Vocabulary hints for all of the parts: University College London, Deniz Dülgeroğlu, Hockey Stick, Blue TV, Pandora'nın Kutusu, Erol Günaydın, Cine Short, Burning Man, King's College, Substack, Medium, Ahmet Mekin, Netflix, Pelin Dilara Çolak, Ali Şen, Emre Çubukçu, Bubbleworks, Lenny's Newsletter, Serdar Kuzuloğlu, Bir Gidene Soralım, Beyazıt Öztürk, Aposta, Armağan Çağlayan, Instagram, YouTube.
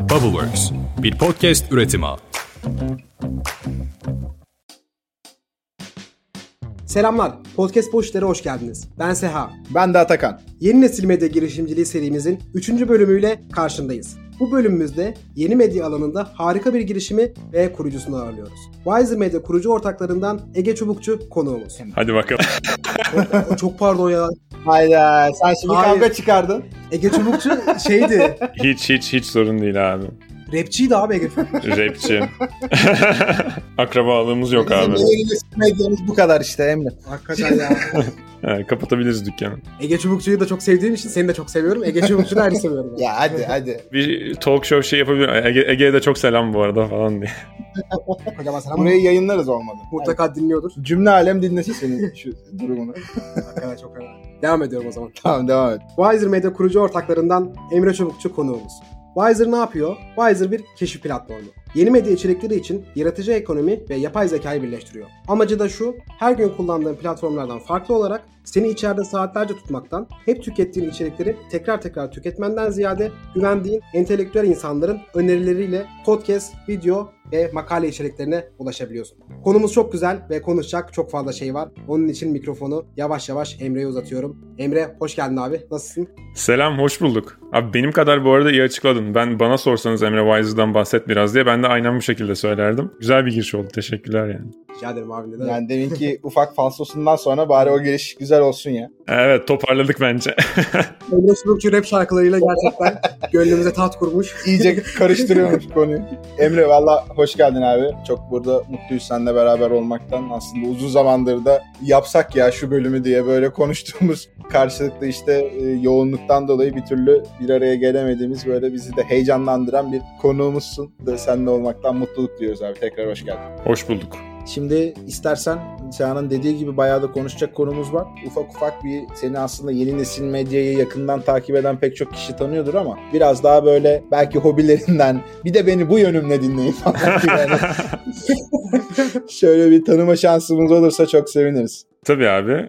Bubbleworks, bir podcast üretimi. Selamlar, Podcast Boşluklar'a hoş geldiniz. Ben Seha. Ben de Atakan. Yeni Nesil Medya Girişimciliği serimizin 3. bölümüyle karşındayız. Bu bölümümüzde yeni medya alanında harika bir girişimi ve kurucusunu ağırlıyoruz. Wise Media kurucu ortaklarından Ege Çubukçu konuğumuz. Hadi bakalım. Çok pardon ya. Hayda, sen şimdi kavga çıkardın. Ege Çubukçu şeydi. Hiç sorun değil abi. Rapçiydi abi Ege Çubukçu. Rapçi. Akrabalığımız yok abi. Medyamız bu kadar işte Emre. Hakikaten ya. Yani kapatabiliriz dükkanı. Ege Çubukçu'yu da çok sevdiğim için seni de çok seviyorum. Ege Çubukçu'yu ayrı seviyorum. Yani. Ya hadi. Bir talk show şey yapabilirim. Ege'ye de çok selam bu arada falan diye. Kocaman selam. Burayı yayınlarız olmadı. Mutlaka evet. Dinliyordur. Cümle alem dinlesin senin şu durumunu. Hakikaten çok önemli. Devam ediyorum o zaman. Tamam devam et. Wiser Medya kurucu ortaklarından Emre Çubukçu konuğumuz. Wiser ne yapıyor? Wiser bir keşif platformu. Yeni medya içerikleri için yaratıcı ekonomi ve yapay zekayı birleştiriyor. Amacı da şu, her gün kullandığın platformlardan farklı olarak seni içeride saatlerce tutmaktan, hep tükettiğin içerikleri tekrar tüketmenden ziyade güvendiğin entelektüel insanların önerileriyle podcast, video ve makale içeriklerine ulaşabiliyorsun. Konumuz çok güzel ve konuşacak çok fazla şey var. Onun için mikrofonu yavaş Emre'ye uzatıyorum. Emre hoş geldin abi. Nasılsın? Selam, hoş bulduk. Abi benim kadar bu arada iyi açıkladın. Bana sorsanız Emre Wiser'dan bahset biraz diye ben de aynen bu şekilde söylerdim. Güzel bir giriş oldu. Teşekkürler yani. Rica ederim abi. Neden? Yani deminki ufak falsosundan sonra bari o giriş güzel olsun ya. Evet, toparladık bence. Emre Çubukçu rap şarkılarıyla gerçekten gönlümüze taht kurmuş. İyice karıştırıyormuş konuyu. Emre valla hoş geldin abi. Çok burada mutluyuz seninle beraber olmaktan. Aslında uzun zamandır da yapsak ya şu bölümü diye böyle konuştuğumuz karşılıklı işte yoğunluktan dolayı bir türlü bir araya gelemediğimiz böyle bizi de heyecanlandıran bir konuğumuzsun. Seninle olmaktan mutluluk diliyoruz abi. Tekrar hoş geldin. Hoş bulduk. Şimdi istersen Seha'nın dediği gibi bayağı da konuşacak konumuz var. Ufak bir seni aslında yeni nesil medyayı yakından takip eden pek çok kişi tanıyordur ama biraz daha böyle belki hobilerinden bir de beni bu yönümle dinleyin falan gibi yani. Şöyle bir tanıma şansımız olursa çok seviniriz. Tabii abi.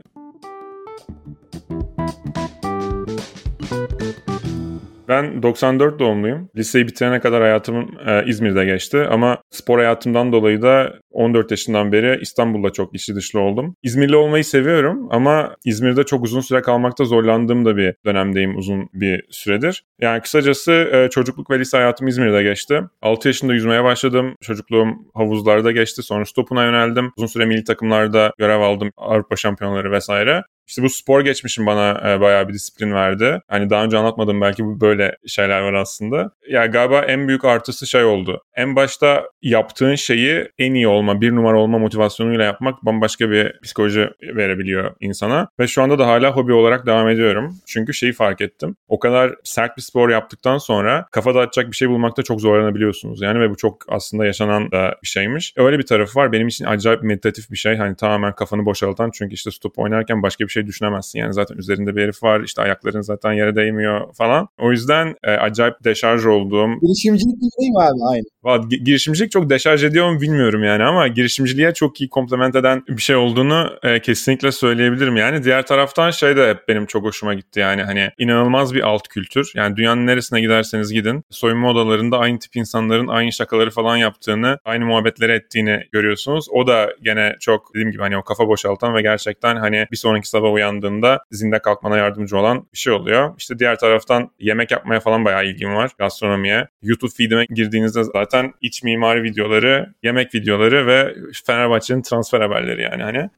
Ben 94 doğumluyum. Liseyi bitirene kadar hayatım İzmir'de geçti ama spor hayatımdan dolayı da 14 yaşından beri İstanbul'da çok içi dışlı oldum. İzmirli olmayı seviyorum ama İzmir'de çok uzun süre kalmakta zorlandığım da bir dönemdeyim uzun bir süredir. Yani kısacası çocukluk ve lise hayatım İzmir'de geçti. 6 yaşında yüzmeye başladım. Çocukluğum havuzlarda geçti. Sonra topuna yöneldim. Uzun süre milli takımlarda görev aldım. Avrupa şampiyonları vesaire. İşte bu spor geçmişim bana bayağı bir disiplin verdi. Hani daha önce anlatmadım belki bu böyle şeyler var aslında. Yani galiba en büyük artısı şey oldu. En başta yaptığın şeyi en iyi olma, bir numara olma motivasyonuyla yapmak bambaşka bir psikoloji verebiliyor insana. Ve şu anda da hala hobi olarak devam ediyorum. Çünkü şeyi fark ettim. O kadar sert bir spor yaptıktan sonra kafa dağıtacak bir şey bulmakta çok zorlanabiliyorsunuz. Yani ve bu çok aslında yaşanan da bir şeymiş. Öyle bir tarafı var. Benim için acayip meditatif bir şey. Hani tamamen kafanı boşaltan. Çünkü işte stop oynarken başka bir şey düşünemezsin. Yani zaten üzerinde bir herif var. İşte ayakların zaten yere değmiyor falan. O yüzden acayip deşarj olduğum. Girişimcilik değil mi abi? Aynı. Valla girişimcilik çok deşarj ediyor mu bilmiyorum yani ama girişimciliğe çok iyi komplement eden bir şey olduğunu kesinlikle söyleyebilirim. Yani diğer taraftan şey de hep benim çok hoşuma gitti yani hani inanılmaz bir alt kültür. Yani dünyanın neresine giderseniz gidin. Soyunma odalarında aynı tip insanların aynı şakaları falan yaptığını, aynı muhabbetleri ettiğini görüyorsunuz. O da gene çok dediğim gibi hani o kafa boşaltan ve gerçekten hani bir sonraki sabah uyandığında zinde kalkmana yardımcı olan bir şey oluyor. İşte diğer taraftan yemek yapmaya falan bayağı ilgim var. Gastronomiye. YouTube feedime girdiğinizde zaten iç mimari videoları, yemek videoları ve Fenerbahçe'nin transfer haberleri yani hani.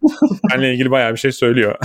Benle ilgili bayağı bir şey söylüyor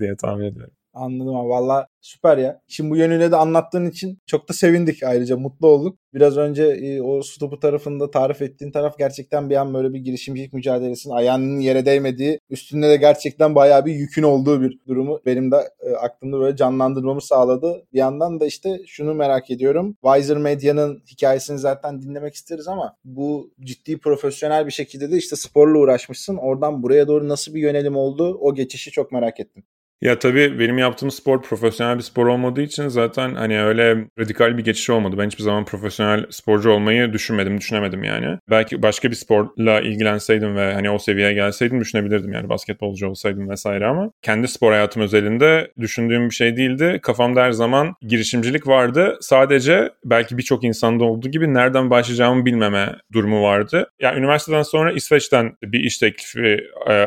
diye tahmin ediyorum. Anladım abi. Valla süper ya. Şimdi bu yönüyle de anlattığın için çok da sevindik ayrıca. Mutlu olduk. Biraz önce o stopu tarafında tarif ettiğin taraf gerçekten bir an böyle bir girişimcilik mücadelesinin ayağının yere değmediği, üstünde de gerçekten bayağı bir yükün olduğu bir durumu benim de aklımda böyle canlandırmamı sağladı. Bir yandan da işte şunu merak ediyorum. Wiser Medya'nın hikayesini zaten dinlemek isteriz ama bu ciddi profesyonel bir şekilde de işte sporla uğraşmışsın. Oradan buraya doğru nasıl bir yönelim oldu? O geçişi çok merak ettim. Ya tabii benim yaptığım spor profesyonel bir spor olmadığı için zaten hani öyle radikal bir geçiş olmadı. Ben hiçbir zaman profesyonel sporcu olmayı düşünemedim yani. Belki başka bir sporla ilgilenseydim ve hani o seviyeye gelseydim düşünebilirdim yani basketbolcu olsaydım vesaire ama kendi spor hayatım özelinde düşündüğüm bir şey değildi. Kafamda her zaman girişimcilik vardı. Sadece belki birçok insanda olduğu gibi nereden başlayacağımı bilmeme durumu vardı. Yani üniversiteden sonra İsveç'ten bir iş teklifi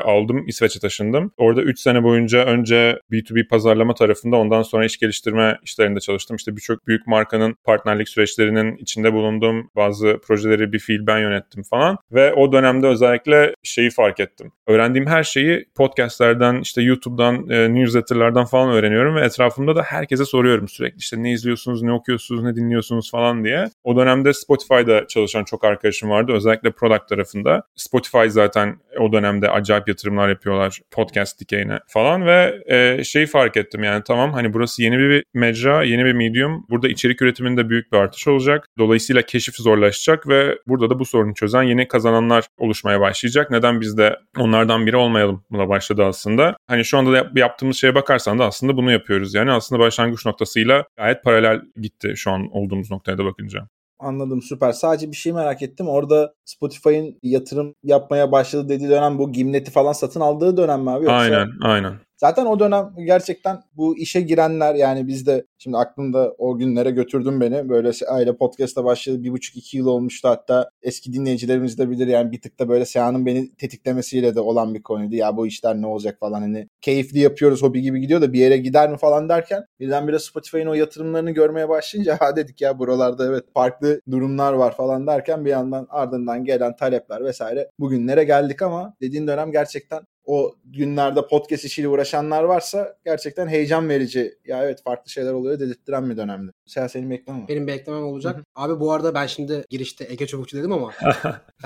aldım. İsveç'e taşındım. Orada 3 sene boyunca önce B2B pazarlama tarafında ondan sonra iş geliştirme işlerinde çalıştım. İşte birçok büyük markanın partnerlik süreçlerinin içinde bulunduğum bazı projeleri bir fiil ben yönettim falan. Ve o dönemde özellikle şeyi fark ettim. Öğrendiğim her şeyi podcastlerden, işte YouTube'dan, newsletterlardan falan öğreniyorum ve etrafımda da herkese soruyorum sürekli. İşte ne izliyorsunuz, ne okuyorsunuz, ne dinliyorsunuz falan diye. O dönemde Spotify'da çalışan çok arkadaşım vardı. Özellikle product tarafında. Spotify zaten o dönemde acayip yatırımlar yapıyorlar podcast dikeyine falan ve şeyi fark ettim yani tamam hani burası yeni bir mecra, yeni bir medium. Burada içerik üretiminde büyük bir artış olacak. Dolayısıyla keşif zorlaşacak ve burada da bu sorunu çözen yeni kazananlar oluşmaya başlayacak. Neden biz de onlardan biri olmayalım? Buna başladı aslında. Hani şu anda da yaptığımız şeye bakarsan da aslında bunu yapıyoruz. Yani aslında başlangıç noktasıyla gayet paralel gitti şu an olduğumuz noktaya da bakınca. Anladım, süper. Sadece bir şey merak ettim. Orada Spotify'ın yatırım yapmaya başladı dediği dönem bu Gimlet'i falan satın aldığı dönem mi abi? Yoksa... Aynen. Zaten o dönem gerçekten bu işe girenler yani biz de şimdi aklımda o günlere götürdün beni. Böyle aile podcast'la başladı 1,5-2 yıl olmuştu hatta eski dinleyicilerimiz de bilir yani bir tık da böyle Seha'nın beni tetiklemesiyle de olan bir konuydu. Ya bu işler ne olacak falan hani keyifli yapıyoruz hobi gibi gidiyor da bir yere gider mi falan derken birdenbire Spotify'ın o yatırımlarını görmeye başlayınca ha dedik ya buralarda evet farklı durumlar var falan derken bir yandan ardından gelen talepler vesaire bugünlere geldik ama dediğin dönem gerçekten o günlerde podcast işiyle uğraşanlar varsa gerçekten heyecan verici. Ya evet farklı şeyler oluyor dedirttiren bir dönemdi. Seha senin bekleme. Benim beklemem olacak. Hı-hı. Abi bu arada ben şimdi girişte Ege Çubukçu dedim ama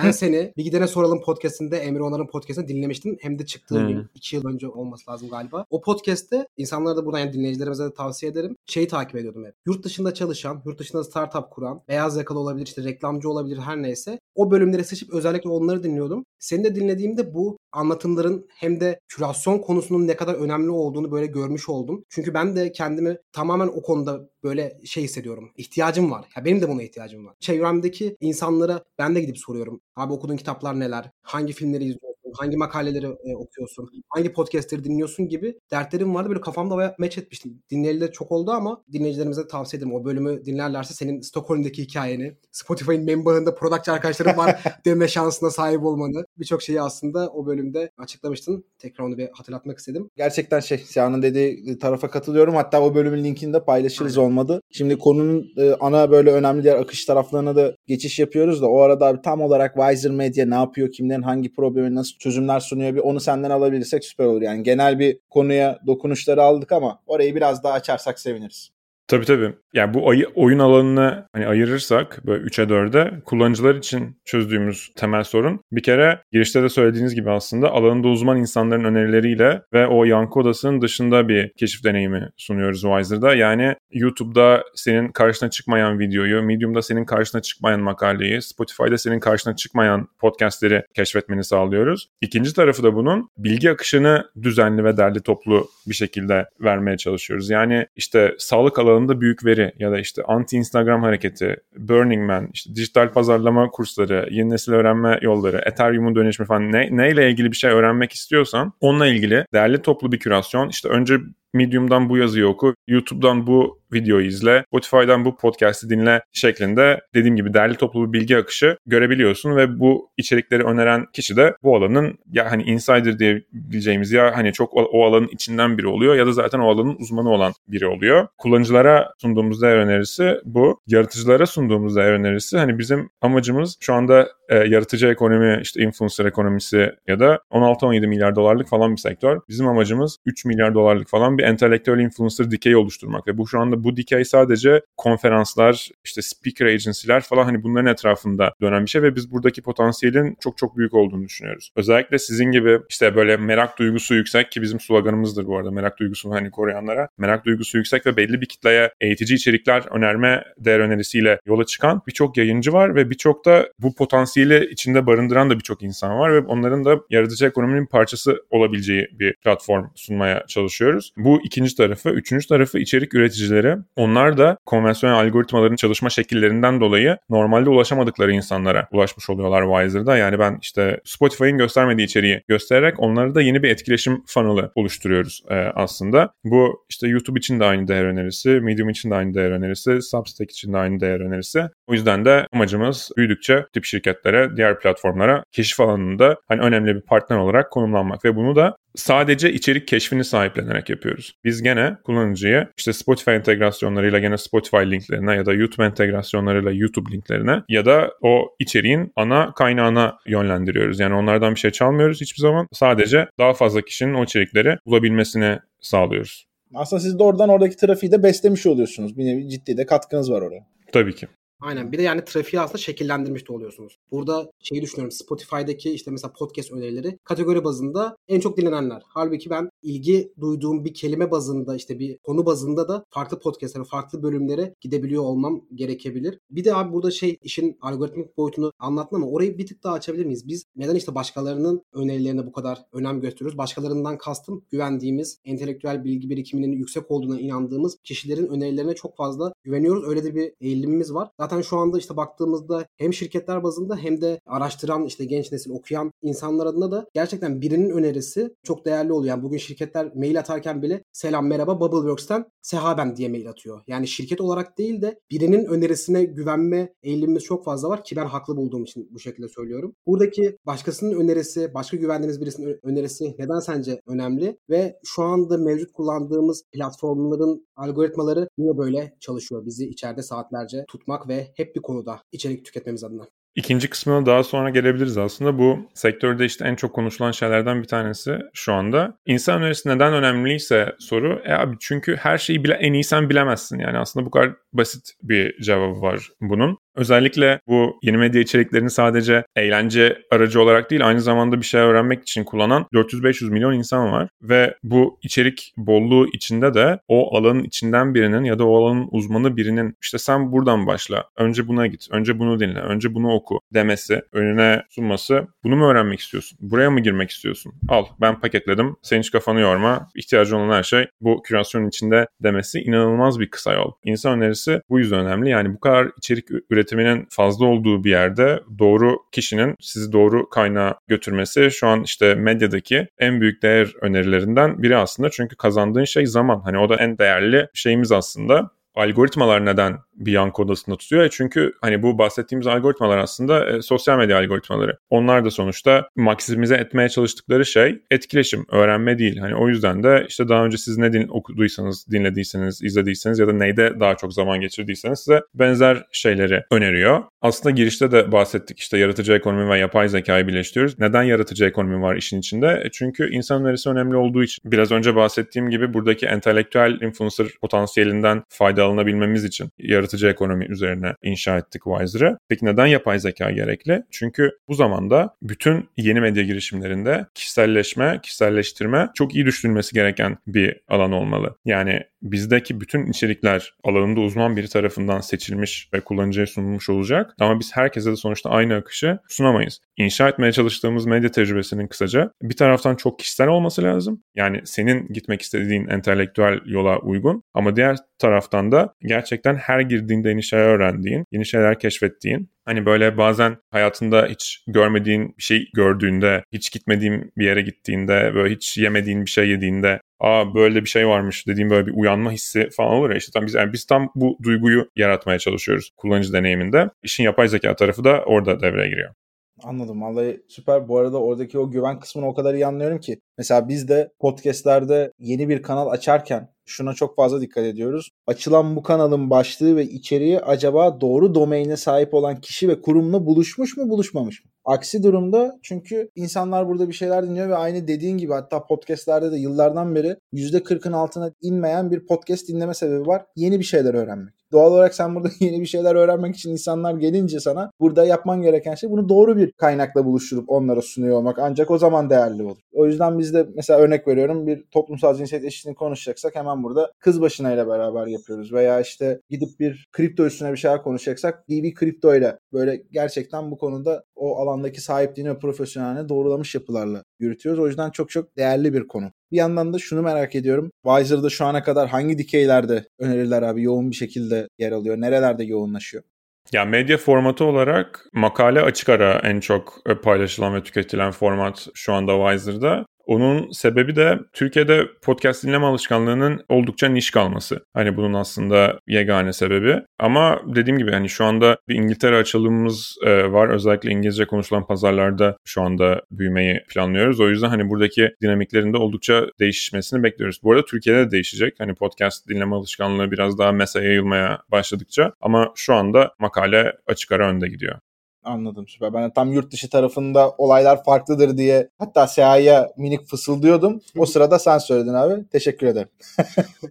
ben seni Bir Gidene Soralım podcastinde Emre Onar'ın podcastini dinlemiştim. Hem de çıktığı gün 2 yıl önce olması lazım galiba. O podcastte insanlara da buradan yani dinleyicilerimize de tavsiye ederim. Şeyi takip ediyordum hep. Yurt dışında çalışan, yurt dışında startup kuran, beyaz yakalı olabilir, işte reklamcı olabilir her neyse. O bölümleri seçip özellikle onları dinliyordum. Seni de dinlediğimde bu anlatımların hem de kürasyon konusunun ne kadar önemli olduğunu böyle görmüş oldum. Çünkü ben de kendimi tamamen o konuda böyle şey hissediyorum. İhtiyacım var. Ya benim de buna ihtiyacım var. Çevremdeki insanlara ben de gidip soruyorum. Abi okuduğun kitaplar neler? Hangi filmleri izliyorsun? Hangi makaleleri okuyorsun? Hangi podcastleri dinliyorsun gibi dertlerim vardı. Böyle kafamda bayağı match etmiştim. Dinleyeli de çok oldu ama dinleyicilerimize tavsiye ederim. O bölümü dinlerlerse senin Stockholm'daki hikayeni, Spotify'ın memberında productçı arkadaşlarım var deme şansına sahip olmanı. Birçok şeyi aslında o bölümde açıklamıştın. Tekrar onu bir hatırlatmak istedim. Gerçekten şey, Seha'nın dediği tarafa katılıyorum. Hatta o bölümün linkini de paylaşırız olmadı. Şimdi konunun ana böyle önemli diğer akış taraflarına da geçiş yapıyoruz da o arada abi tam olarak Wise Media ne yapıyor, kimlerin hangi problemi nasıl çözümler sunuyor bir onu senden alabilirsek süper olur. Yani genel bir konuya dokunuşları aldık ama orayı biraz daha açarsak seviniriz. Tabii. Yani bu oyun alanını hani ayırırsak böyle 3'e 4'e kullanıcılar için çözdüğümüz temel sorun bir kere girişte de söylediğiniz gibi aslında alanında uzman insanların önerileriyle ve o yankı odasının dışında bir keşif deneyimi sunuyoruz Wiser'da. Yani YouTube'da senin karşına çıkmayan videoyu, Medium'da senin karşına çıkmayan makaleyi, Spotify'da senin karşına çıkmayan podcastleri keşfetmeni sağlıyoruz. İkinci tarafı da bunun bilgi akışını düzenli ve derli toplu bir şekilde vermeye çalışıyoruz. Yani işte sağlık alanı büyük veri ya da işte anti-Instagram hareketi, Burning Man, işte dijital pazarlama kursları, yeni nesil öğrenme yolları, Ethereum'un dönüşümü falan neyle ilgili bir şey öğrenmek istiyorsan onunla ilgili değerli toplu bir kürasyon. İşte önce Medium'dan bu yazıyı oku, YouTube'dan bu videoyu izle, Spotify'dan bu podcast'i dinle şeklinde dediğim gibi derli toplu bir bilgi akışı görebiliyorsun ve bu içerikleri öneren kişi de bu alanın ya hani insider diyebileceğimiz ya hani çok o alanın içinden biri oluyor ya da zaten o alanın uzmanı olan biri oluyor. Kullanıcılara sunduğumuz değer önerisi bu. Yaratıcılara sunduğumuz değer önerisi hani bizim amacımız şu anda yaratıcı ekonomi, işte influencer ekonomisi ya da 16-17 milyar dolarlık falan bir sektör. Bizim amacımız 3 milyar dolarlık falan bir bir entelektüel influencer dikeyi oluşturmak ve bu şu anda bu dikey sadece konferanslar, işte speaker agency'ler falan, hani bunların etrafında dönen bir şey ve biz buradaki potansiyelin çok çok büyük olduğunu düşünüyoruz. Özellikle sizin gibi işte böyle merak duygusu yüksek, ki bizim sloganımızdır bu arada merak duygusunu hani koruyanlara, merak duygusu yüksek ve belli bir kitleye eğitici içerikler önerme değer önerisiyle yola çıkan birçok yayıncı var ve birçok da bu potansiyeli içinde barındıran da birçok insan var ve onların da yaratıcı ekonominin parçası olabileceği bir platform sunmaya çalışıyoruz. Bu ikinci tarafı. Üçüncü tarafı içerik üreticileri. Onlar da konvansiyonel algoritmaların çalışma şekillerinden dolayı normalde ulaşamadıkları insanlara ulaşmış oluyorlar Wiser'da. Yani ben işte Spotify'ın göstermediği içeriği göstererek onlara da yeni bir etkileşim funnel'ı oluşturuyoruz aslında. Bu işte YouTube için de aynı değer önerisi, Medium için de aynı değer önerisi, Substack için de aynı değer önerisi. O yüzden de amacımız büyüdükçe tip şirketlere, diğer platformlara keşif alanında hani önemli bir partner olarak konumlanmak ve bunu da sadece içerik keşfini sahiplenerek yapıyoruz. Biz gene kullanıcıyı işte Spotify entegrasyonlarıyla gene Spotify linklerine ya da YouTube entegrasyonlarıyla YouTube linklerine ya da o içeriğin ana kaynağına yönlendiriyoruz. Yani onlardan bir şey çalmıyoruz hiçbir zaman. Sadece daha fazla kişinin o içerikleri bulabilmesini sağlıyoruz. Aslında siz de oradan oradaki trafiği de beslemiş oluyorsunuz. Bir nevi ciddi de katkınız var oraya. Tabii ki. Aynen. Bir de yani trafiği aslında şekillendirmiş de oluyorsunuz. Burada şeyi düşünüyorum. Spotify'daki işte mesela podcast önerileri kategori bazında en çok dinlenenler. Halbuki ben ilgi duyduğum bir kelime bazında, işte bir konu bazında da farklı podcastlere, farklı bölümlere gidebiliyor olmam gerekebilir. Bir de abi burada şey, işin algoritmik boyutunu anlattın ama orayı bir tık daha açabilir miyiz? Biz neden işte başkalarının önerilerine bu kadar önem gösteriyoruz? Başkalarından kastım güvendiğimiz, entelektüel bilgi birikiminin yüksek olduğuna inandığımız kişilerin önerilerine çok fazla güveniyoruz. Öyle de bir eğilimimiz var. Zaten şu anda işte baktığımızda hem şirketler bazında hem de araştıran, işte genç nesil okuyan insanlar adına da gerçekten birinin önerisi çok değerli oluyor. Yani bugün şirketler mail atarken bile selam merhaba Bubbleworks'ten sehaben diye mail atıyor. Yani şirket olarak değil de birinin önerisine güvenme eğilimimiz çok fazla var ki ben haklı bulduğum için bu şekilde söylüyorum. Buradaki başkasının önerisi, başka güvendiğiniz birisinin önerisi neden sence önemli ve şu anda mevcut kullandığımız platformların algoritmaları niye böyle çalışıyor? Bizi içeride saatlerce tutmak ve hep bir konuda içerik tüketmemiz adına. İkinci kısmına daha sonra gelebiliriz aslında. Bu sektörde işte en çok konuşulan şeylerden bir tanesi şu anda. İnsan önerisi neden önemliyse soru, abi çünkü her şeyi bile en iyi sen bilemezsin. Yani aslında bu kadar basit bir cevabı var bunun. Özellikle bu yeni medya içeriklerini sadece eğlence aracı olarak değil, aynı zamanda bir şey öğrenmek için kullanan 400-500 milyon insan var. Ve bu içerik bolluğu içinde de o alanın içinden birinin ya da o alanın uzmanı birinin işte sen buradan başla, önce buna git, önce bunu dinle, önce bunu oku demesi, önüne sunması, bunu mu öğrenmek istiyorsun? Buraya mı girmek istiyorsun? Al, ben paketledim, sen hiç kafanı yorma, ihtiyacın olan her şey bu kürasyonun içinde demesi inanılmaz bir kısa yol. İnsan önerisi bu yüzden önemli. Yani bu kadar içerik üretiminin fazla olduğu bir yerde doğru kişinin sizi doğru kaynağa götürmesi şu an işte medyadaki en büyük değer önerilerinden biri aslında. Çünkü kazandığın şey zaman. Hani o da en değerli şeyimiz aslında. Algoritmalar neden bir yankı odasında tutuyor? Çünkü hani bu bahsettiğimiz algoritmalar aslında sosyal medya algoritmaları. Onlar da sonuçta maksimize etmeye çalıştıkları şey etkileşim, öğrenme değil. Hani o yüzden de işte daha önce siz ne okuduysanız, dinlediyseniz, izlediyseniz ya da neyde daha çok zaman geçirdiyseniz size benzer şeyleri öneriyor. Aslında girişte de bahsettik, işte yaratıcı ekonomi ve yapay zekayı birleştiriyoruz. Neden yaratıcı ekonomi var işin içinde? Çünkü insan önerisi önemli olduğu için. Biraz önce bahsettiğim gibi buradaki entelektüel influencer potansiyelinden fayda alınabilmemiz için yaratıcı ekonomi üzerine inşa ettik Wiser'ı. Peki neden yapay zeka gerekli? Çünkü bu zamanda bütün yeni medya girişimlerinde kişiselleşme, kişiselleştirme çok iyi düşünülmesi gereken bir alan olmalı. Yani bizdeki bütün içerikler alanında uzman biri tarafından seçilmiş ve kullanıcıya sunulmuş olacak. Ama biz herkese de sonuçta aynı akışı sunamayız. İnşa etmeye çalıştığımız medya tecrübesinin kısaca bir taraftan çok kişisel olması lazım. Yani senin gitmek istediğin entelektüel yola uygun. Ama diğer taraftan da gerçekten her girdiğinde yeni şeyler öğrendiğin, yeni şeyler keşfettiğin, hani böyle bazen hayatında hiç görmediğin bir şey gördüğünde, hiç gitmediğin bir yere gittiğinde, böyle hiç yemediğin bir şey yediğinde böyle bir şey varmış dediğim böyle bir uyanma hissi falan olur ya, işte biz tam bu duyguyu yaratmaya çalışıyoruz kullanıcı deneyiminde. İşin yapay zeka tarafı da orada devreye giriyor. Anladım. Vallahi süper. Bu arada oradaki o güven kısmını o kadar iyi anlıyorum ki. Mesela biz de podcastlerde yeni bir kanal açarken şuna çok fazla dikkat ediyoruz. Açılan bu kanalın başlığı ve içeriği acaba doğru domaine sahip olan kişi ve kurumla buluşmuş mu, buluşmamış mı? Aksi durumda, çünkü insanlar burada bir şeyler dinliyor ve aynı dediğin gibi, hatta podcastlerde de yıllardan beri %40'ın altına inmeyen bir podcast dinleme sebebi var. Yeni bir şeyler öğrenmek. Doğal olarak sen burada yeni bir şeyler öğrenmek için insanlar gelince sana burada yapman gereken şey bunu doğru bir kaynakla buluşturup onlara sunuyor olmak. Ancak o zaman değerli olur. O yüzden biz de mesela örnek veriyorum, bir toplumsal cinsiyet eşitliğini konuşacaksak hemen burada Kız Başına'yla beraber yapıyoruz. Veya işte gidip bir kripto üstüne bir şeyler konuşacaksak DV Kripto ile böyle gerçekten bu konuda o alandaki sahipliğini ve profesyonelini doğrulamış yapılarla yürütüyoruz. O yüzden çok çok değerli bir konu. Bir yandan da şunu merak ediyorum. Wiser'da şu ana kadar hangi dikeylerde öneriler abi yoğun bir şekilde yer alıyor? Nerelerde yoğunlaşıyor? Ya medya formatı olarak makale açık ara en çok paylaşılan ve tüketilen format şu anda Wiser'da. Onun sebebi de Türkiye'de podcast dinleme alışkanlığının oldukça niş kalması. Hani bunun aslında yegane sebebi. Ama dediğim gibi hani şu anda bir İngiltere açılımımız var. Özellikle İngilizce konuşulan pazarlarda şu anda büyümeyi planlıyoruz. O yüzden hani buradaki dinamiklerin de oldukça değişmesini bekliyoruz. Bu arada Türkiye'de de değişecek. Hani podcast dinleme alışkanlığı biraz daha masaya yayılmaya başladıkça. Ama şu anda makale açık ara önde gidiyor. Anladım, süper. Ben de tam yurt dışı tarafında olaylar farklıdır diye hatta Seha'ya minik fısıldıyordum. O sırada sen söyledin abi. Teşekkür ederim.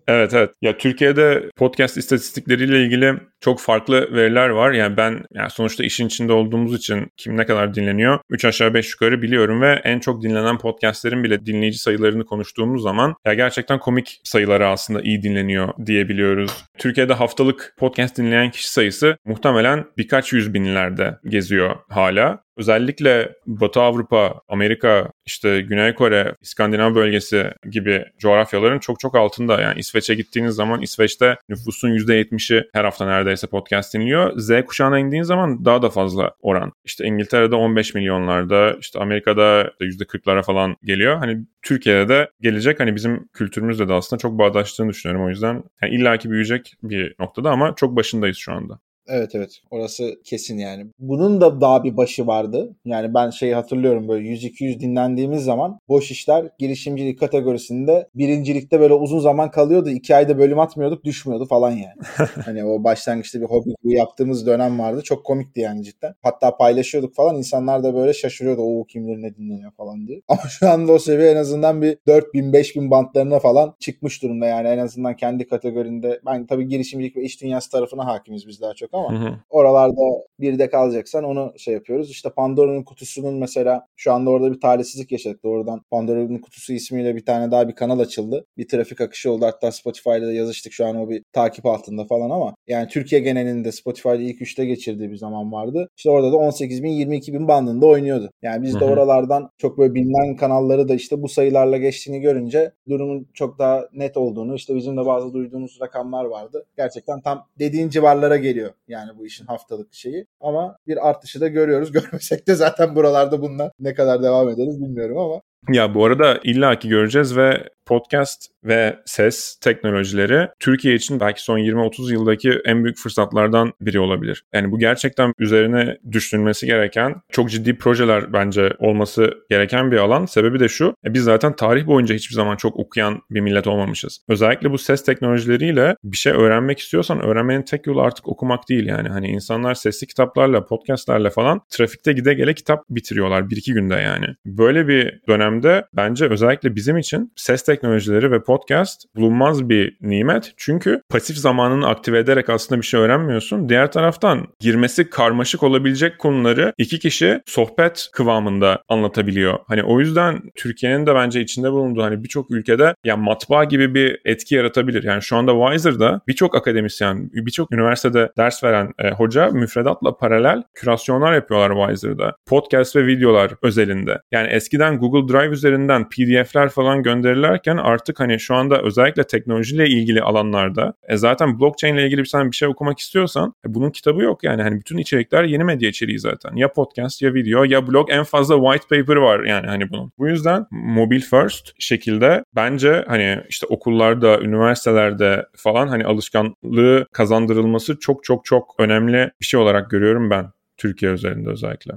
Evet. Ya Türkiye'de podcast istatistikleriyle ilgili çok farklı veriler var. Yani ben sonuçta işin içinde olduğumuz için kim ne kadar dinleniyor 3 aşağı 5 yukarı biliyorum ve en çok dinlenen podcastlerin bile dinleyici sayılarını konuştuğumuz zaman ya gerçekten komik sayıları aslında iyi dinleniyor diyebiliyoruz. Türkiye'de haftalık podcast dinleyen kişi sayısı muhtemelen birkaç yüz binlerde geziyor hala. Özellikle Batı Avrupa, Amerika, işte Güney Kore, İskandinav bölgesi gibi coğrafyaların çok çok altında. Yani İsveç'e gittiğiniz zaman İsveç'te nüfusun %70'i her hafta neredeyse podcast dinliyor. Z kuşağına indiğin zaman daha da fazla oran. İşte İngiltere'de 15 milyonlarda, işte Amerika'da %40'lara falan geliyor. Hani Türkiye'de de gelecek, hani bizim kültürümüzle de aslında çok bağdaştığını düşünüyorum. O yüzden yani illaki büyüyecek bir noktada ama çok başındayız şu anda. Evet. Orası kesin yani. Bunun da daha bir başı vardı. Yani ben şeyi hatırlıyorum, böyle 100-200 dinlendiğimiz zaman boş işler girişimcilik kategorisinde birincilikte böyle uzun zaman kalıyordu. 2 ayda bölüm atmıyorduk, düşmüyordu falan yani. Hani o başlangıçta bir hobi yaptığımız dönem vardı. Çok komikti yani cidden. Hatta paylaşıyorduk falan. İnsanlar da böyle şaşırıyordu. O kimler ne dinleniyor falan diye. Ama şu anda o seviye en azından bir 4000-5000 bantlarına falan çıkmış durumda yani. En azından kendi kategorinde. Ben tabii girişimcilik ve iş dünyası tarafına hakimiz biz daha çok. Ama oralarda bir de kalacaksan onu şey yapıyoruz. İşte Pandora'nın Kutusu'nun mesela şu anda orada bir talihsizlik yaşadık doğrudan. Pandora'nın Kutusu ismiyle bir tane daha bir kanal açıldı. Bir trafik akışı oldu. Hatta Spotify'la da yazıştık. Şu an o bir takip altında falan ama yani Türkiye genelinde Spotify'da ilk 3'te geçirdiği bir zaman vardı. İşte orada da 18.000-22.000 bandında oynuyordu. Yani biz de oralardan çok böyle bilinen kanalları da işte bu sayılarla geçtiğini görünce durumun çok daha net olduğunu, işte bizim de bazı duyduğumuz rakamlar vardı. Gerçekten tam dediğin civarlara geliyor. Yani bu işin haftalık şeyi. Ama bir artışı da görüyoruz. Görmesek de zaten buralarda bunlar ne kadar devam ederiz bilmiyorum ama. Ya bu arada illaki göreceğiz ve podcast ve ses teknolojileri Türkiye için belki son 20-30 yıldaki en büyük fırsatlardan biri olabilir. Yani bu gerçekten üzerine düşünülmesi gereken, çok ciddi projeler bence olması gereken bir alan. Sebebi de şu, biz zaten tarih boyunca hiçbir zaman çok okuyan bir millet olmamışız. Özellikle bu ses teknolojileriyle bir şey öğrenmek istiyorsan öğrenmenin tek yolu artık okumak değil yani. Hani insanlar sesli kitaplarla, podcastlerle falan trafikte gide gele kitap bitiriyorlar 1-2 günde yani. Böyle bir dönemde bence özellikle bizim için ses teknolojileri ve podcast bulunmaz bir nimet. Çünkü pasif zamanını aktive ederek aslında bir şey öğrenmiyorsun. Diğer taraftan girmesi karmaşık olabilecek konuları iki kişi sohbet kıvamında anlatabiliyor. Hani o yüzden Türkiye'nin de bence içinde bulunduğu hani birçok ülkede ya matbaa gibi bir etki yaratabilir. Yani şu anda Wiser'da birçok akademisyen, birçok üniversitede ders veren hoca müfredatla paralel kürasyonlar yapıyorlar Wiser'da. Podcast ve videolar özelinde. Yani eskiden Google Drive üzerinden PDF'ler falan gönderirlerken artık hani şu anda özellikle teknolojiyle ilgili alanlarda zaten blockchain ile ilgili bir şey okumak istiyorsan bunun kitabı yok yani. Hani bütün içerikler yeni medya içeriği zaten. Ya podcast ya video ya blog, en fazla white paper var yani hani bunun. Bu yüzden mobile first şekilde bence hani işte okullarda, üniversitelerde falan hani alışkanlığı kazandırılması çok çok çok önemli bir şey olarak görüyorum ben Türkiye üzerinde özellikle.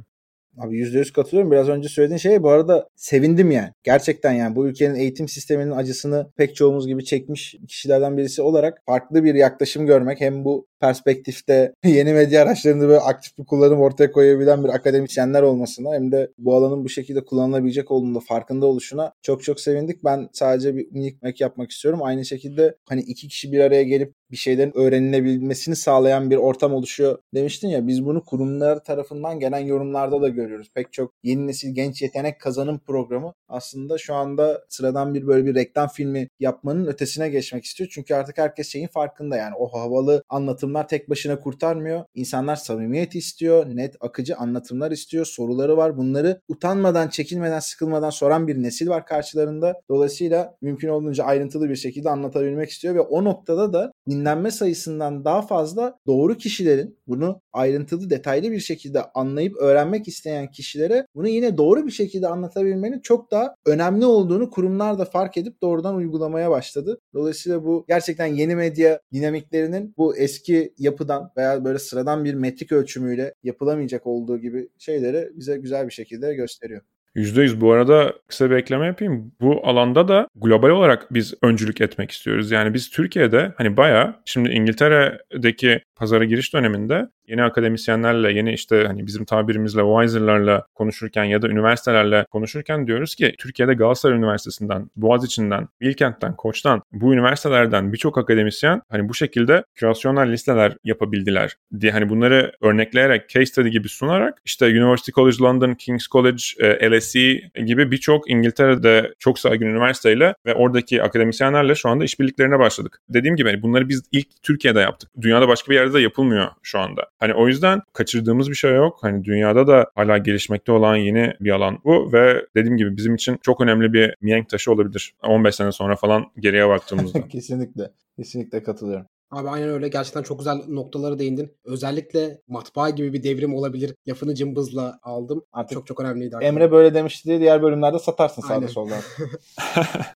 Abi %100 katılıyorum. Biraz önce söylediğin şeye bu arada sevindim yani. Gerçekten yani bu ülkenin eğitim sisteminin acısını pek çoğumuz gibi çekmiş kişilerden birisi olarak farklı bir yaklaşım görmek, hem bu perspektifte yeni medya araçlarını böyle aktif bir kullanım ortaya koyabilen bir akademisyenler olmasına hem de bu alanın bu şekilde kullanılabilecek olduğunda farkında oluşuna çok çok sevindik. Ben sadece bir minik ek yapmak istiyorum. Aynı şekilde hani iki kişi bir araya gelip bir şeylerin öğrenilebilmesini sağlayan bir ortam oluşuyor demiştin ya, biz bunu kurumlar tarafından gelen yorumlarda da görüyoruz. Pek çok yeni nesil genç yetenek kazanım programı aslında şu anda sıradan bir böyle bir reklam filmi yapmanın ötesine geçmek istiyor. Çünkü artık herkes şeyin farkında yani o havalı anlatımlar tek başına kurtarmıyor. İnsanlar samimiyet istiyor, net akıcı anlatımlar istiyor, soruları var. Bunları utanmadan, çekinmeden, sıkılmadan soran bir nesil var karşılarında. Dolayısıyla mümkün olduğunca ayrıntılı bir şekilde anlatabilmek istiyor ve o noktada da dinlenme sayısından daha fazla doğru kişilerin bunu ayrıntılı, detaylı bir şekilde anlayıp öğrenmek isteyen kişilere bunu yine doğru bir şekilde anlatabilmenin çok daha önemli olduğunu kurumlar da fark edip doğrudan uygulamaya başladı. Dolayısıyla bu gerçekten yeni medya dinamiklerinin bu eski yapıdan veya böyle sıradan bir metrik ölçümüyle yapılamayacak olduğu gibi şeyleri bize güzel bir şekilde gösteriyor. %100 bu arada kısa bir ekleme yapayım. Bu alanda da global olarak biz öncülük etmek istiyoruz. Yani biz Türkiye'de hani bayağı şimdi İngiltere'deki pazara giriş döneminde yeni akademisyenlerle, yeni işte hani bizim tabirimizle, wiser'larla konuşurken ya da üniversitelerle konuşurken diyoruz ki Türkiye'de Galatasaray Üniversitesi'nden, Boğaziçi'nden, Bilkent'ten, Koç'tan, bu üniversitelerden birçok akademisyen hani bu şekilde kürasyonel listeler yapabildiler diye hani bunları örnekleyerek, case study gibi sunarak işte University College London, King's College, LSE gibi birçok İngiltere'de çok saygın üniversiteyle ve oradaki akademisyenlerle şu anda işbirliklerine başladık. Dediğim gibi hani bunları biz ilk Türkiye'de yaptık. Dünyada başka bir yerde de yapılmıyor şu anda. Hani o yüzden kaçırdığımız bir şey yok. Hani dünyada da hala gelişmekte olan yeni bir alan bu ve dediğim gibi bizim için çok önemli bir mihenk taşı olabilir. 15 sene sonra falan geriye baktığımızda. Kesinlikle. Kesinlikle katılıyorum. Abi aynen öyle. Gerçekten çok güzel noktalara değindin. Özellikle matbaa gibi bir devrim olabilir lafını cımbızla aldım. Artık çok çok önemliydi. Artık. Emre böyle demişti. Diğer bölümlerde satarsın sağda solda.